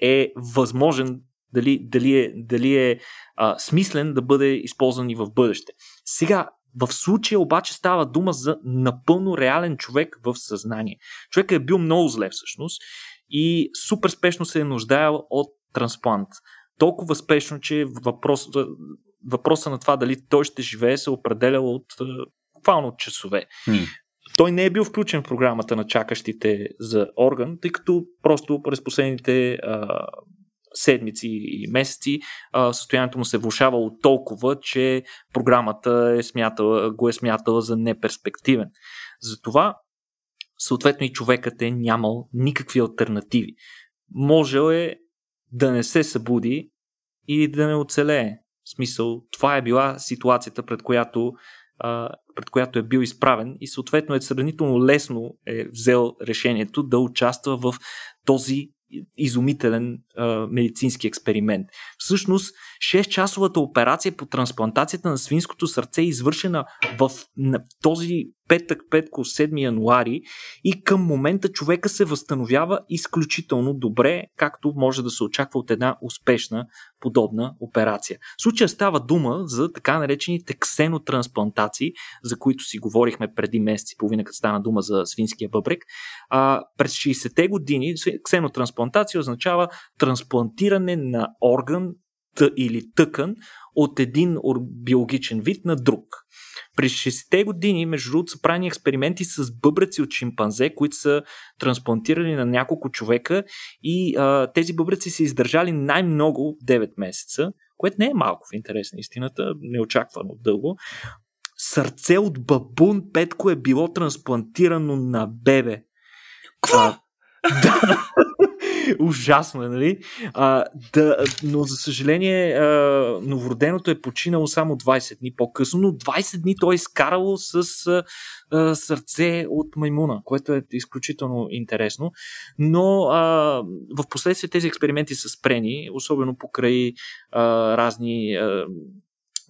е възможен, дали е смислен да бъде използван и в бъдеще. Сега, в случая обаче става дума за напълно реален човек в съзнание. Човекът е бил много зле всъщност и супер спешно се е нуждаел от трансплант. Толкова спешно, че въпроса на това дали той ще живее се определял буквално от часове. Той не е бил включен в програмата на чакащите за орган, тъй като просто през последните седмици и месеци състоянието му се влошавало толкова, че програмата го е смятала за неперспективен. Затова съответно и човекът е нямал никакви алтернативи. Можел е да не се събуди или да не оцелее. В смисъл, това е била ситуацията, пред която е бил изправен и съответно е сравнително лесно е взел решението да участва в този изумителен медицински експеримент. Всъщност, 6-часовата операция по трансплантацията на свинското сърце е извършена на този петък, 7 януари, и към момента човека се възстановява изключително добре, както може да се очаква от една успешна подобна операция. В случая става дума за така наречените ксенотрансплантации, за които си говорихме преди месец и половина, като стана дума за свинския бъбрек. През 60-те години ксенотрансплантация означава трансплантиране на орган или тъкан от един биологичен вид на друг. През 60-те години, между другото, са правени експерименти с бъбреци от шимпанзе, които са трансплантирани на няколко човека и тези бъбреци са издържали най-много 9 месеца, което не е малко, в интерес на истината, неочаквано дълго. Сърце от бабун, Петко, е било трансплантирано на бебе. Да. Ужасно е, нали? Но за съжаление новороденото е починало само 20 дни по-късно, но 20 дни той е изкарало с сърце от маймуна, което е изключително интересно. Но в последствие тези експерименти са спрени, особено покрай разни...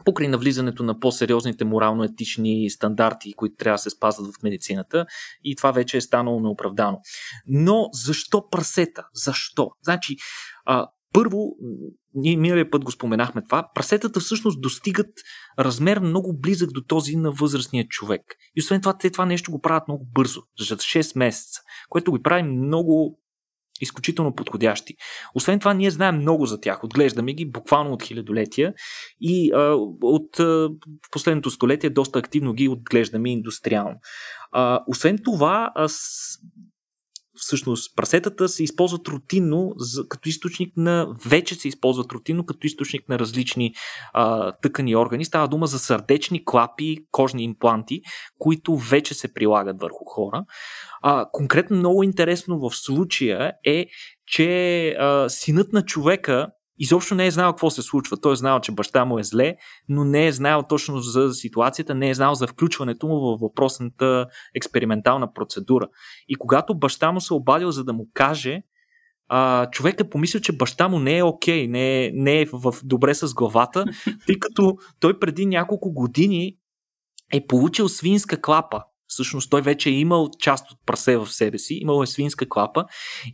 покрай навлизането на по-сериозните морално-етични стандарти, които трябва да се спазват в медицината, и това вече е станало неоправдано. Но защо прасета? Защо? Значи, първо, ние миналия път го споменахме това, прасетата всъщност достигат размер много близък до този на възрастния човек. И освен това, те това нещо го правят много бързо, за 6 месеца, което ги прави много изключително подходящи. Освен това, ние знаем много за тях. Отглеждаме ги буквално от хилядолетия и от последното столетие доста активно ги отглеждаме индустриално. Освен това, всъщност прасетата се използват рутинно като източник на... Вече се използват рутинно като източник на различни тъкани органи. Става дума за сърдечни клапи, кожни импланти, които вече се прилагат върху хора. Конкретно много интересно в случая е, че синът на човека изобщо не е знал какво се случва. Той е знал, че баща му е зле, но не е знал точно за ситуацията, не е знал за включването му във въпросната експериментална процедура. И когато баща му се обадил, за да му каже, човек е помислил, че баща му не е окей, не е в добре с главата, тъй като той преди няколко години е получил свинска клапа. Всъщност той вече е имал част от прасе в себе си, имал е свинска клапа,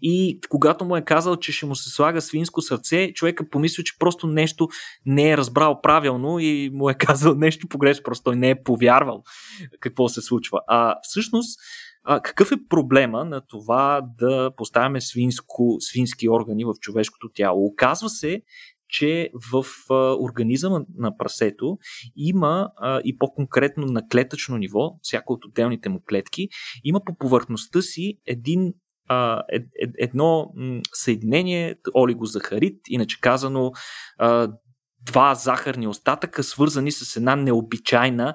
и когато му е казал, че ще му се слага свинско сърце, човек е помислил, че просто нещо не е разбрал правилно и му е казал нещо погрешно, просто той не е повярвал какво се случва. Всъщност, какъв е проблема на това да поставяме свински органи в човешкото тяло? Оказва се, че в организъма на прасето има, и по-конкретно на клетъчно ниво, всяко от отделните му клетки, има по повърхността си едно съединение, олигозахарид, иначе казано два захарни остатъка, свързани с една необичайна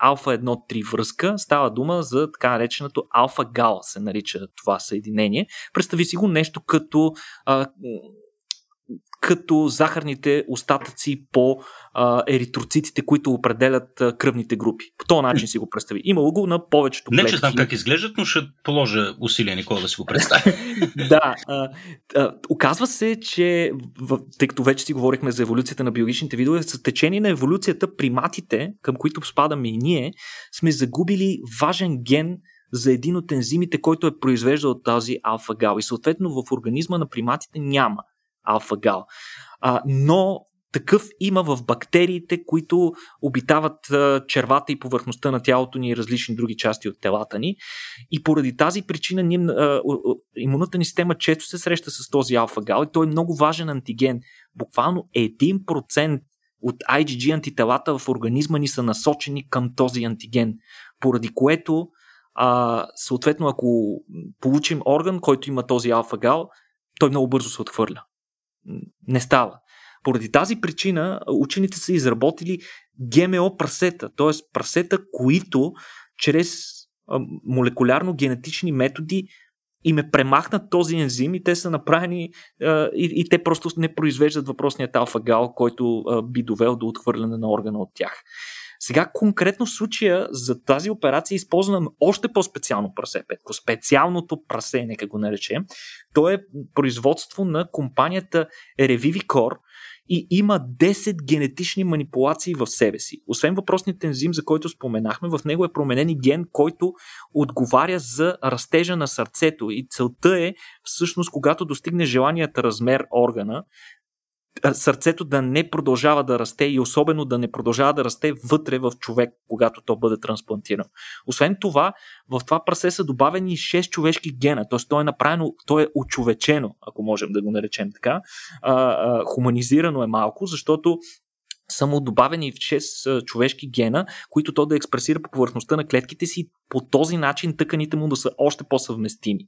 алфа-1-3 връзка. Става дума за така нареченото алфа-гала, се нарича това съединение. Представи си го нещо като захарните остатъци по еритроцитите, които определят кръвните групи. По този начин си го представи. Имало го на повечето клетки. Не, че знам как изглеждат, но ще положа усилия Никола да си го представи. Да. Оказва се, че тъй като вече си говорихме за еволюцията на биологичните видове, с течение на еволюцията приматите, към които спадаме и ние, сме загубили важен ген за един от ензимите, който е произвеждал тази алфа-гал. И съответно в организма на приматите няма алфа-гал. Но такъв има в бактериите, които обитават червата и повърхността на тялото ни и различни други части от телата ни. И поради тази причина имунната ни система често се среща с този алфа-гал и той е много важен антиген. Буквално 1% от IgG антителата в организма ни са насочени към този антиген, поради което съответно ако получим орган, който има този алфа-гал, той много бързо се отхвърля. Не става. Поради тази причина учените са изработили ГМО прасета, т.е. прасета, които чрез молекулярно-генетични методи им е премахнат този ензим и те са направени и те просто не произвеждат въпросният алфа-гал, който би довел до отхвърляне на органа от тях. Сега конкретно в случая за тази операция използваме още по-специално прасе, Петко. Специалното прасе, нека го наречем. То е производство на компанията Revivicor и има 10 генетични манипулации в себе си. Освен въпросният ензим, за който споменахме, в него е променен и ген, който отговаря за растежа на сърцето, и целта е всъщност, когато достигне желаният размер органа, сърцето да не продължава да расте и особено да не продължава да расте вътре в човек, когато то бъде трансплантирано. Освен това, в това прасе са добавени 6 човешки гена, т.е. то е направено, то е очовечено, ако можем да го наречем така. Хуманизирано е малко, защото са му добавени 6 човешки гена, които то да експресира по повърхността на клетките си, по този начин тъканите му да са още по-съвместими.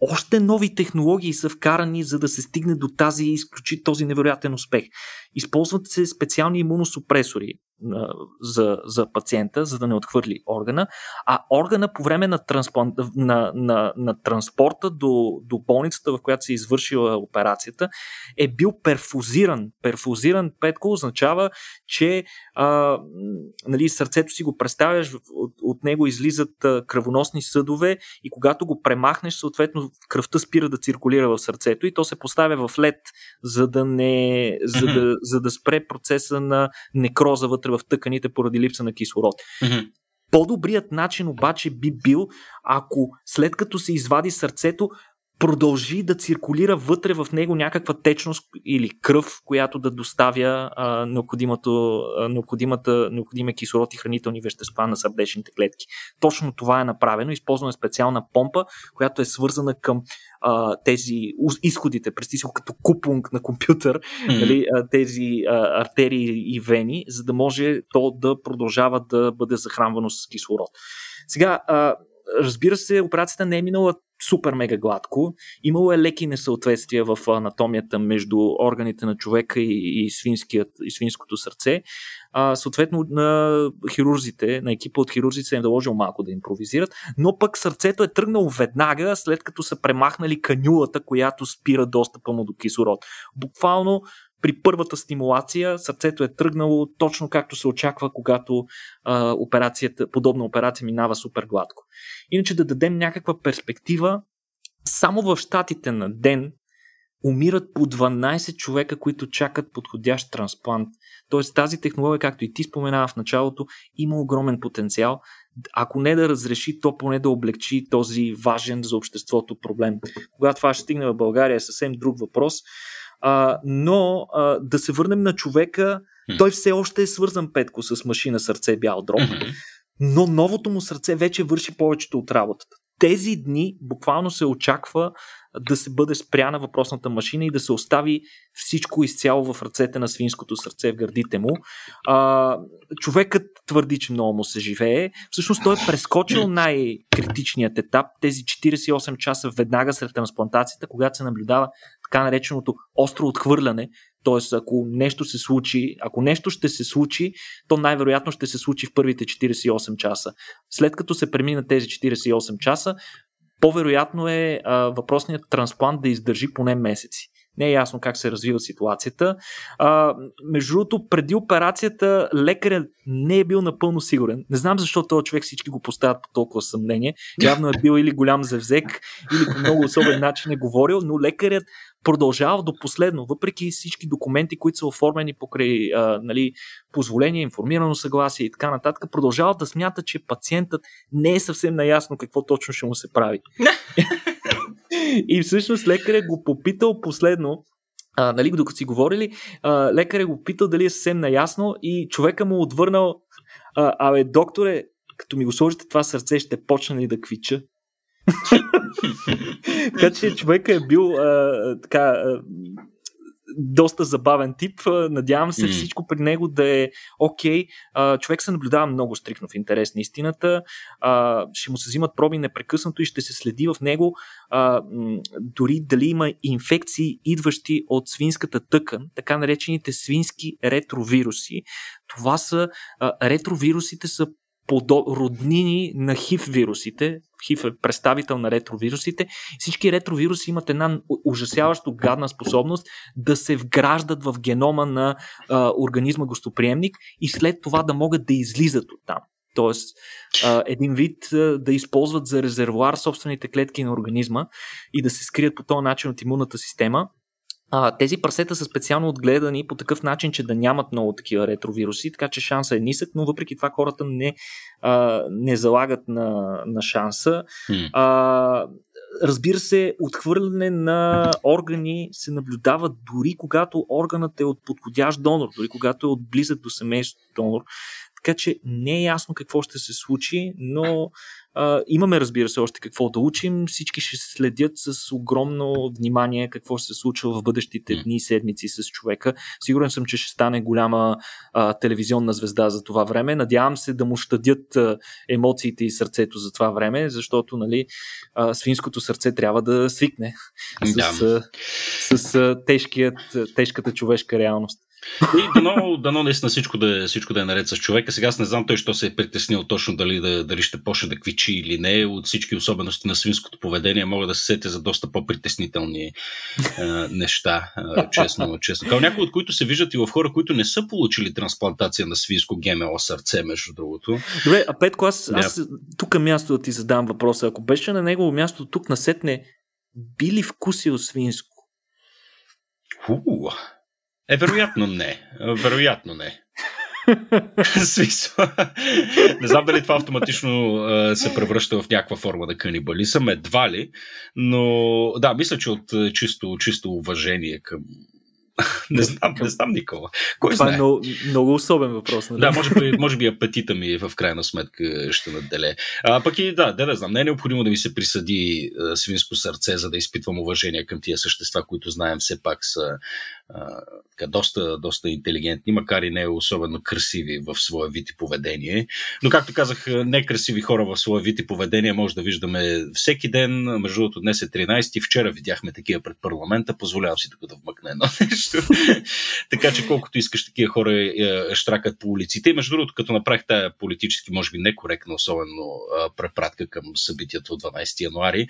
Още нови технологии са вкарани, за да се стигне до този невероятен успех. Използват се специални имуносупресори, за пациента, за да не отхвърли органа, а органа по време на транспорта до болницата, в която се извършила операцията, е бил перфузиран. Перфузиран, Петко, означава, че сърцето си го представяш, от него излизат кръвоносни съдове и когато го премахнеш, съответно кръвта спира да циркулира в сърцето и то се поставя в лед, за да спре процеса на некроза вътре в тъканите поради липса на кислород. Mm-hmm. По-добрият начин обаче би бил, ако след като се извади сърцето, продължи да циркулира вътре в него някаква течност или кръв, която да доставя необходимия кислород и хранителни вещества на сърдечните клетки. Точно това е направено. Използвана е специална помпа, която е свързана към тези изходите, престисъл като купунг на компютър, тези артерии и вени, за да може то да продължава да бъде захранвано с кислород. Сега, разбира се, операцията не е минала супер мега гладко. Имало е леки несъответствия в анатомията между органите на човека и свинското сърце. Съответно, на хирурзите, на екипа от хирурзите се е наложил малко да импровизират, но пък сърцето е тръгнало веднага, след като са премахнали канюлата, която спира достъпа му до кислород. Буквално при първата стимулация сърцето е тръгнало точно както се очаква, когато подобна операция минава супер гладко. Иначе да дадем някаква перспектива, само в щатите на ден умират по 12 човека, които чакат подходящ трансплант. Тоест тази технология, както и ти споменава в началото, има огромен потенциал. Ако не да разреши, то поне да облегчи този важен за обществото проблем. Когато това ще стигне в България е съвсем друг въпрос. Но да се върнем на човека, той все още е свързан, Петко, с машина сърце бял дроб, но новото му сърце вече върши повечето от работата. Тези дни буквално се очаква да се бъде спряна въпросната машина и да се остави всичко изцяло в ръцете на свинското сърце, в гърдите му. Човекът твърди, че много му се живее. Всъщност той е прескочил най-критичният етап, тези 48 часа веднага след трансплантацията, когато се наблюдава така нареченото остро отхвърляне. Т.е. ако нещо ще се случи, то най-вероятно ще се случи в първите 48 часа. След като се премина тези 48 часа, по-вероятно е въпросният трансплант да издържи поне месеци. Не е ясно как се развива ситуацията. Между другото, преди операцията лекарят не е бил напълно сигурен. Не знам защо този човек всички го поставят по толкова съмнение. Явно е бил или голям зевзек, или по много особен начин е говорил, но лекарят продължава до последно, въпреки всички документи, които са оформени покрай позволение, информирано съгласие и така нататък, продължава да смята, че пациентът не е съвсем наясно какво точно ще му се прави. И всъщност лекарят го попитал последно, докато си говорили, лекарят го питал дали е съвсем наясно и човека му отвърнал: абе, докторе, като ми го сложите това сърце, ще почне ли да квича? Така че човекът е бил доста забавен тип. Надявам се всичко при него да е окей. Човек се наблюдава много стрикно, в интерес на истината. Ще му се взимат проби непрекъснато и ще се следи в него дори дали има инфекции, идващи от свинската тъкан, така наречените свински ретровируси. Това са ретровирусите са роднини на хив вирусите. Хив е представител на ретровирусите. Всички ретровируси имат една ужасяващо гадна способност да се вграждат в генома на организма гостоприемник и след това да могат да излизат оттам. Тоест, един вид да използват за резервуар собствените клетки на организма и да се скрият по този начин от имунната система. Тези прасета са специално отгледани по такъв начин, че да нямат много такива ретровируси, така че шанса е нисък, но въпреки това хората не залагат на шанса. Разбира се, отхвърляне на органи се наблюдава дори когато органът е от подходящ донор, дори когато е от близък до семейството донор. Така че не е ясно какво ще се случи, но имаме, разбира се, още какво да учим. Всички ще следят с огромно внимание какво ще се случва в бъдещите дни и седмици с човека. Сигурен съм, че ще стане голяма телевизионна звезда за това време. Надявам се да му щадят емоциите и сърцето за това време, защото свинското сърце трябва да свикне с тежката човешка реалност. И дано наистина всичко да е наред с човека. Сега аз не знам той, що се е притеснил точно дали ще почне да квичи или не. От всички особености на свинското поведение мога да се сетя за доста по-притеснителни неща, честно. Към някои от които се виждат и в хора, които не са получили трансплантация на свинско ГМО сърце, между другото. Добре, а Петко, аз тук място да ти задам въпроса. Ако беше на негово място тук насетне, би ли вкусил свинско? Вероятно не. Не знам дали това автоматично се превръща в някаква форма на канибализъм, едва ли, но да, мисля, че от чисто уважение към... Не знам, Никола. Това е много особен въпрос. Да, може би апетита ми в крайна сметка ще наделе. Пък и да знам, не е необходимо да ми се присъди свинско сърце, за да изпитвам уважение към тия същества, които знаем все пак са доста интелигентни, макар и не особено красиви в своя вид и поведение. Но, както казах, некрасиви хора в своя вид и поведение може да виждаме всеки ден. Между другото, днес е 13-ти. Вчера видяхме такива пред парламента. Позволявам си тук да вмъкна едно нещо. Така че колкото искаш, такива хора щракат по улиците. И между другото, като направих тая политически, може би некоректна, особено препратка към събитието от 12 януари,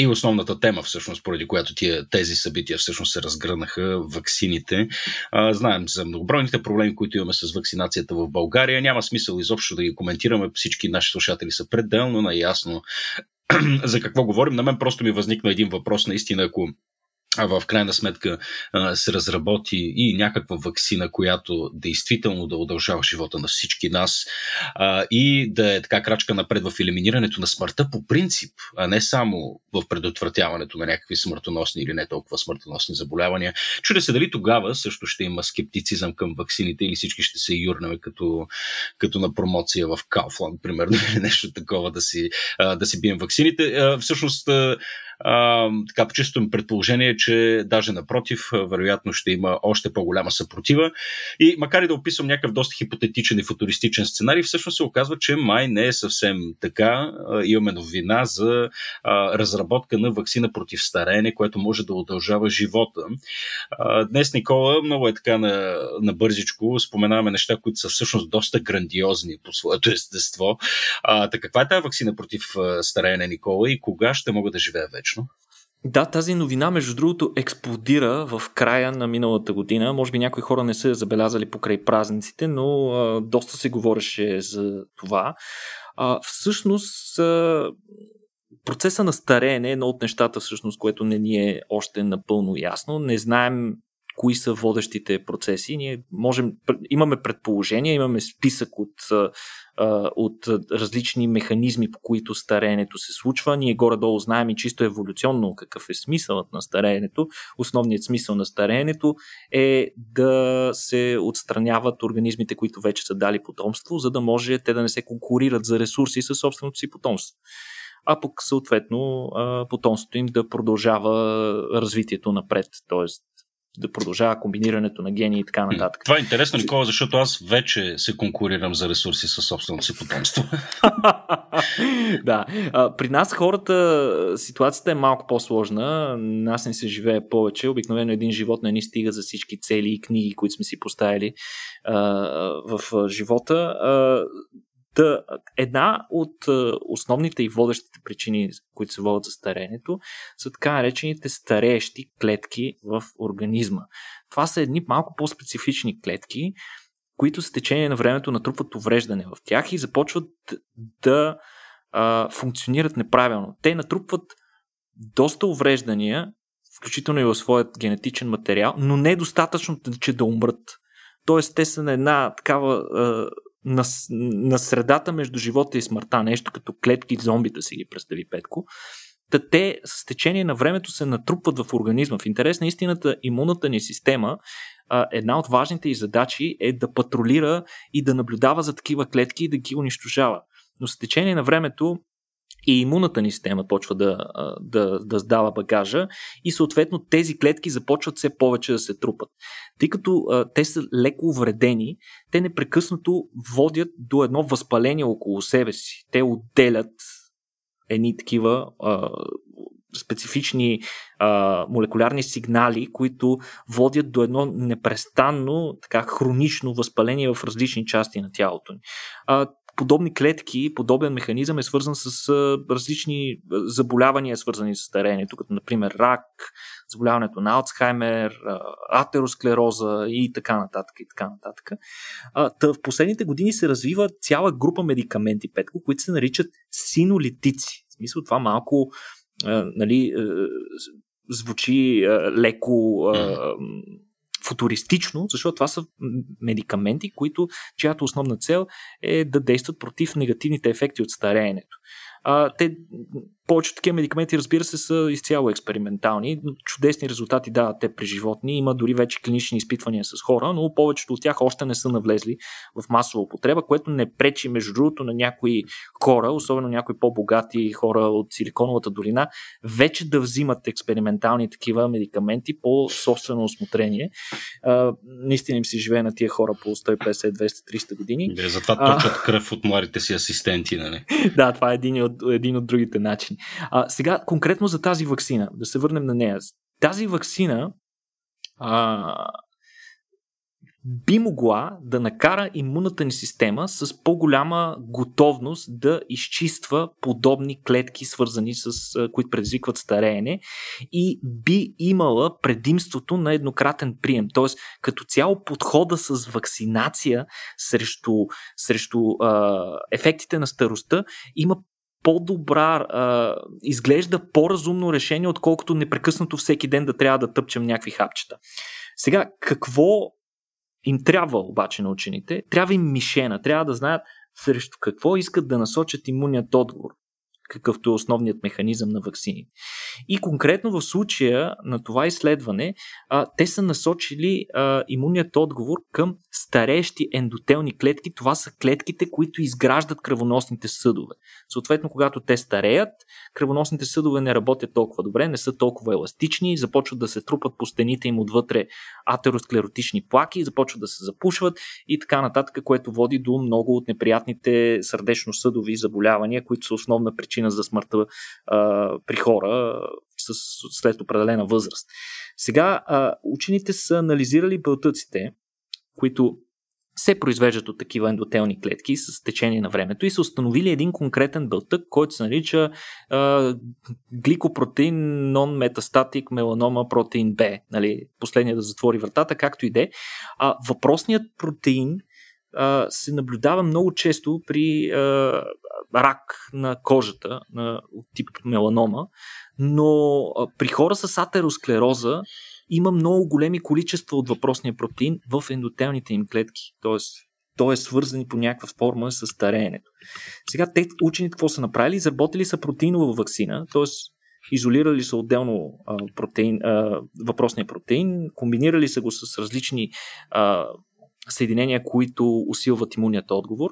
и основната тема, всъщност, поради която тези събития всъщност се разгърнаха, ваксините. Знаем за многобройните проблеми, които имаме с вакцинацията в България. Няма смисъл изобщо да ги коментираме. Всички наши слушатели са пределно наясно за какво говорим. На мен просто ми възникна един въпрос. Наистина, ако в крайна сметка се разработи и някаква ваксина, която действително да удължава живота на всички нас и да е така крачка напред в елиминирането на смъртта по принцип, а не само в предотвратяването на някакви смъртоносни или не толкова смъртоносни заболявания. Чудя се дали тогава също ще има скептицизъм към ваксините или всички ще се юрнем като на промоция в Кауфланд, примерно, или нещо такова, да си бием ваксините. Всъщност, така, по чисто ми предположение, че даже напротив, вероятно ще има още по-голяма съпротива. И макар и да описвам някакъв доста хипотетичен и футуристичен сценарий, всъщност се оказва, че май не е съвсем така. Имаме новина за разработка на ваксина против стареене, което може да удължава живота. Днес, Никола, много е така на бързичко. Споменаваме неща, които са всъщност доста грандиозни по своето естество. Така, каква е тази ваксина против стареене, Никола, и кога ще мога да живея вече? Да, тази новина, между другото, експлодира в края на миналата година. Може би някои хора не са забелязали покрай празниците, но доста се говореше за това. Всъщност, процеса на стареене е едно от нещата, всъщност, което не ни е още напълно ясно. Не знаем кои са водещите процеси. Ние имаме предположения, имаме списък от различни механизми, по които стареенето се случва. Ние горе-долу знаем и чисто еволюционно какъв е смисълът на стареенето. Основният смисъл на стареенето е да се отстраняват организмите, които вече са дали потомство, за да може те да не се конкурират за ресурси със собственото си потомство. А пък съответно потомството им да продължава развитието напред, т.е. да продължава комбинирането на гени и така нататък. Това е интересно, Никола, защото аз вече се конкурирам за ресурси със собственото си потомство. Да. При нас хората ситуацията е малко по-сложна. Нас не се живее повече. Обикновено един живот не ни стига за всички цели и книги, които сме си поставили в живота. Една от основните и водещите причини, които се водят за стареенето, са така наречените стареещи клетки в организма. Това са едни малко по-специфични клетки, които с течение на времето натрупват увреждане в тях и започват да функционират неправилно. Те натрупват доста увреждания, включително и в своят генетичен материал, но не е достатъчно, че да умрат. Тоест, те са на една такава... на средата между живота и смъртта, нещо като клетки зомбита си ги представи, Петко. Те с течение на времето се натрупват в организма. В интерес на истината, имунната ни система, една от важните ѝ задачи е да патрулира и да наблюдава за такива клетки и да ги унищожава. Но с течение на времето и имунната ни система почва да сдава багажа и съответно тези клетки започват все повече да се трупат. Тъй като те са леко увредени, те непрекъснато водят до едно възпаление около себе си. Те отделят едни такива специфични молекулярни сигнали, които водят до едно непрестанно, така хронично възпаление в различни части на тялото ни. Подобни клетки, подобен механизъм е свързан с различни заболявания, свързани с стареенето, като например рак, заболяването на Алцхаймер, атеросклероза и така нататък. В последните години се развива цяла група медикаменти, Петко, които се наричат синолитици. В смисъл, това малко звучи леко футуристично, защото това са медикаменти, които, чиято основна цел е да действат против негативните ефекти от стареенето. Повечето такива медикаменти, разбира се, са изцяло експериментални. Чудесни резултати дават те при животни. Има дори вече клинични изпитвания с хора, но повечето от тях още не са навлезли в масова употреба, което не пречи, между другото, на някои хора, особено някои по-богати хора от Силиконовата долина, вече да взимат експериментални такива медикаменти по собствено усмотрение. Наистина им се живее на тия хора по 150-200-300 години. Затова точат кръв от младите си асистенти, нали? Да, това е един от другите начини. Сега конкретно за тази ваксина, да се върнем на нея. Тази ваксина би могла да накара имунната ни система с по-голяма готовност да изчиства подобни клетки, свързани с които предизвикват стареене, и би имала предимството на еднократен прием. Тоест, като цяло подхода с вакцинация срещу ефектите на старостта има по-добра, изглежда по-разумно решение, отколкото непрекъснато всеки ден да трябва да тъпчем някакви хапчета. Сега, какво им трябва обаче на учените? Трябва им мишена, трябва да знаят срещу какво искат да насочат имунният отговор, какъвто е основният механизъм на ваксините. И конкретно в случая на това изследване, те са насочили имунният отговор към стареещи ендотелни клетки. Това са клетките, които изграждат кръвоносните съдове. Съответно, когато те стареят, кръвоносните съдове не работят толкова добре, не са толкова еластични, започват да се трупат по стените им отвътре атеросклеротични плаки, започват да се запушват и така нататък, което води до много от неприятните сърдечно-съдови заболявания, които са основна причина за смъртта при хора след определена възраст. Сега учените са анализирали белтъците, които се произвеждат от такива ендотелни клетки с течение на времето, и са установили един конкретен белтък, който се нарича гликопротеин non-metastatic melanoma protein B. Нали, последният да затвори вратата, както и де. Въпросният протеин се наблюдава много често при рак на кожата от тип меланома, но при хора с атеросклероза има много големи количества от въпросния протеин в ендотелните им клетки. Тоест, той е свързан по някаква форма с стареенето. Сега те, учените, какво са направили? Изработили са протеинова ваксина, т.е. изолирали са отделно въпросния протеин, комбинирали са го с различни съединения, които усилват имунният отговор,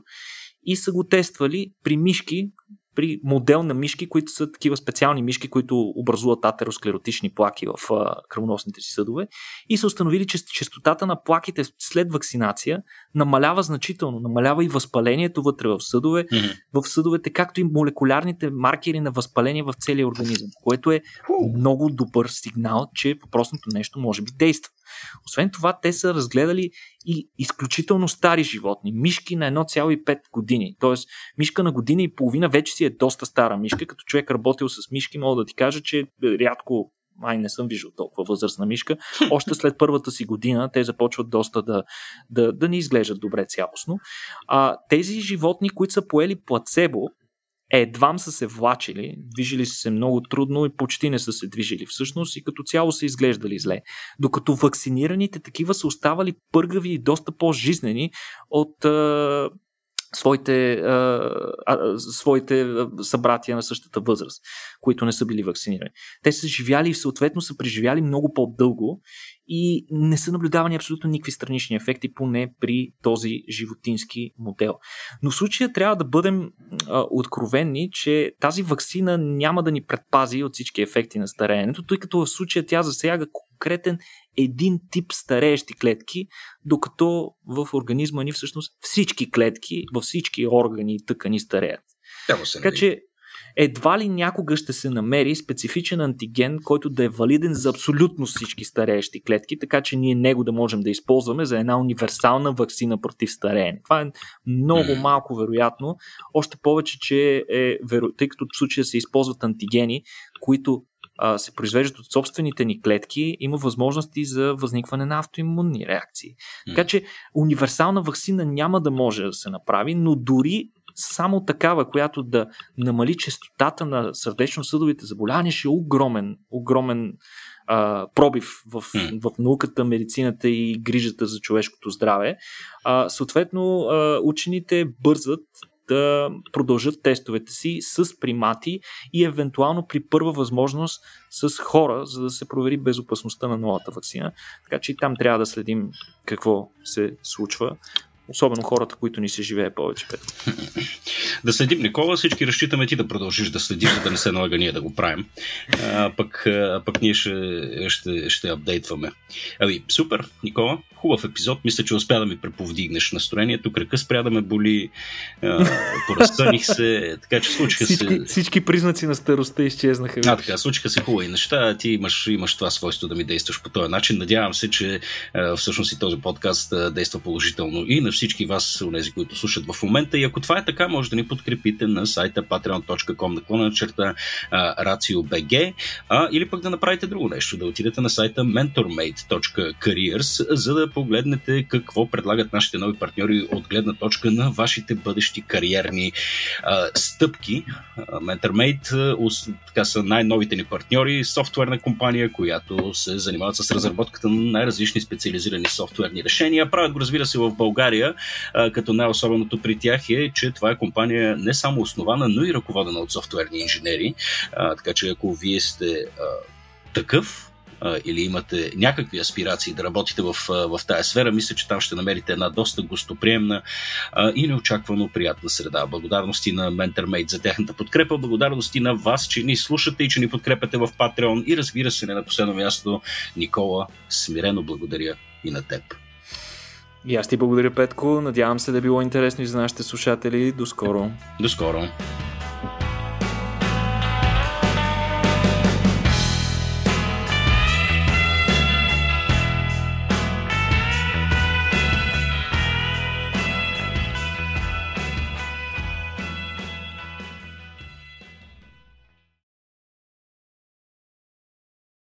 и са го тествали при мишки, при модел на мишки, които са такива специални мишки, които образуват атеросклеротични плаки в кръвоносните си съдове, и са установили, че честотата на плаките след вакцинация намалява значително, намалява и възпалението вътре в съдове, в съдовете, както и молекулярните маркери на възпаление в целия организъм, което е много добър сигнал, че въпросното нещо може би действа. Освен това, те са разгледали и изключително стари животни, мишки на 1,5 години. Тоест, мишка на година и половина вече си е доста стара мишка. Като човек работил с мишки, мога да ти кажа, че рядко, не съм виждал толкова възрастна мишка. Още след първата си година те започват доста да не изглеждат добре цялостно. Тези животни, които са поели плацебо, едвам са се влачили, движили са се много трудно и почти не са се движили всъщност, и като цяло са изглеждали зле. Докато вакцинираните такива са оставали пъргави и доста по-жизнени от своите събратия на същата възраст, които не са били вакцинирани. Те са живяли и съответно са преживяли много по-дълго и не са наблюдавани абсолютно никакви странични ефекти, поне при този животински модел. Но в случая трябва да бъдем откровенни, че тази ваксина няма да ни предпази от всички ефекти на стареенето, тъй като в случая тя засяга конкретен един тип стареещи клетки, докато в организма ни всъщност всички клетки, във всички органи и тъкани стареят. Така че едва ли някога ще се намери специфичен антиген, който да е валиден за абсолютно всички стареещи клетки, така че ние него да можем да използваме за една универсална ваксина против стареене. Това е много малко вероятно, още повече, че е тъй като в случая се използват антигени, които се произвеждат от собствените ни клетки, има възможности за възникване на автоимунни реакции. Така че универсална ваксина няма да може да се направи, но дори само такава, която да намали честотата на сърдечно-съдовите заболявания, ще е огромен пробив в науката, медицината и грижата за човешкото здраве. Съответно, учените бързат да продължат тестовете си с примати и евентуално при първа възможност с хора, за да се провери безопасността на новата ваксина. Така че и там трябва да следим какво се случва. Особено хората, които ни се живее повече. Да следим, Никола, всички разчитаме ти да продължиш да следиш, за да не се налага ние да го правим. Пък ние ще апдейтваме. Супер, Никола, хубав епизод. Мисля, че успя да ми преповдигнеш настроението. Кръка спря да ме боли, поразцъних се. Така че всички признаци на старостта изчезнаха. Така, случиха се хубави неща. Ти имаш това свойство да ми действаш по този начин. Надявам се, че всъщност и този подкаст действа положително и на всички вас, онези, които слушат в момента. И ако това е така, може да ни подкрепите на сайта patreon.com/RACIOBG, или пък да направите друго нещо, да отидете на сайта mentormate.careers, за да погледнете какво предлагат нашите нови партньори от гледна точка на вашите бъдещи кариерни стъпки. MentorMate така са най-новите ни партньори, софтуерна компания, която се занимават с разработката на най-различни специализирани софтуерни решения. Правят го, разбира се, в България, като най-особеното при тях е, че това е компания не само основана, но и ръководена от софтуерни инженери. Така че ако вие сте такъв или имате някакви аспирации да работите в тая сфера, мисля, че там ще намерите една доста гостоприемна и неочаквано приятна среда. Благодарности на MentorMate за тяхната подкрепа, благодарности на вас, че ни слушате и че ни подкрепяте в Patreon и, разбира се, не на последно място, Никола, смирено благодаря и на теб. И аз ти благодаря, Петко. Надявам се да е било интересно и за нашите слушатели. До скоро.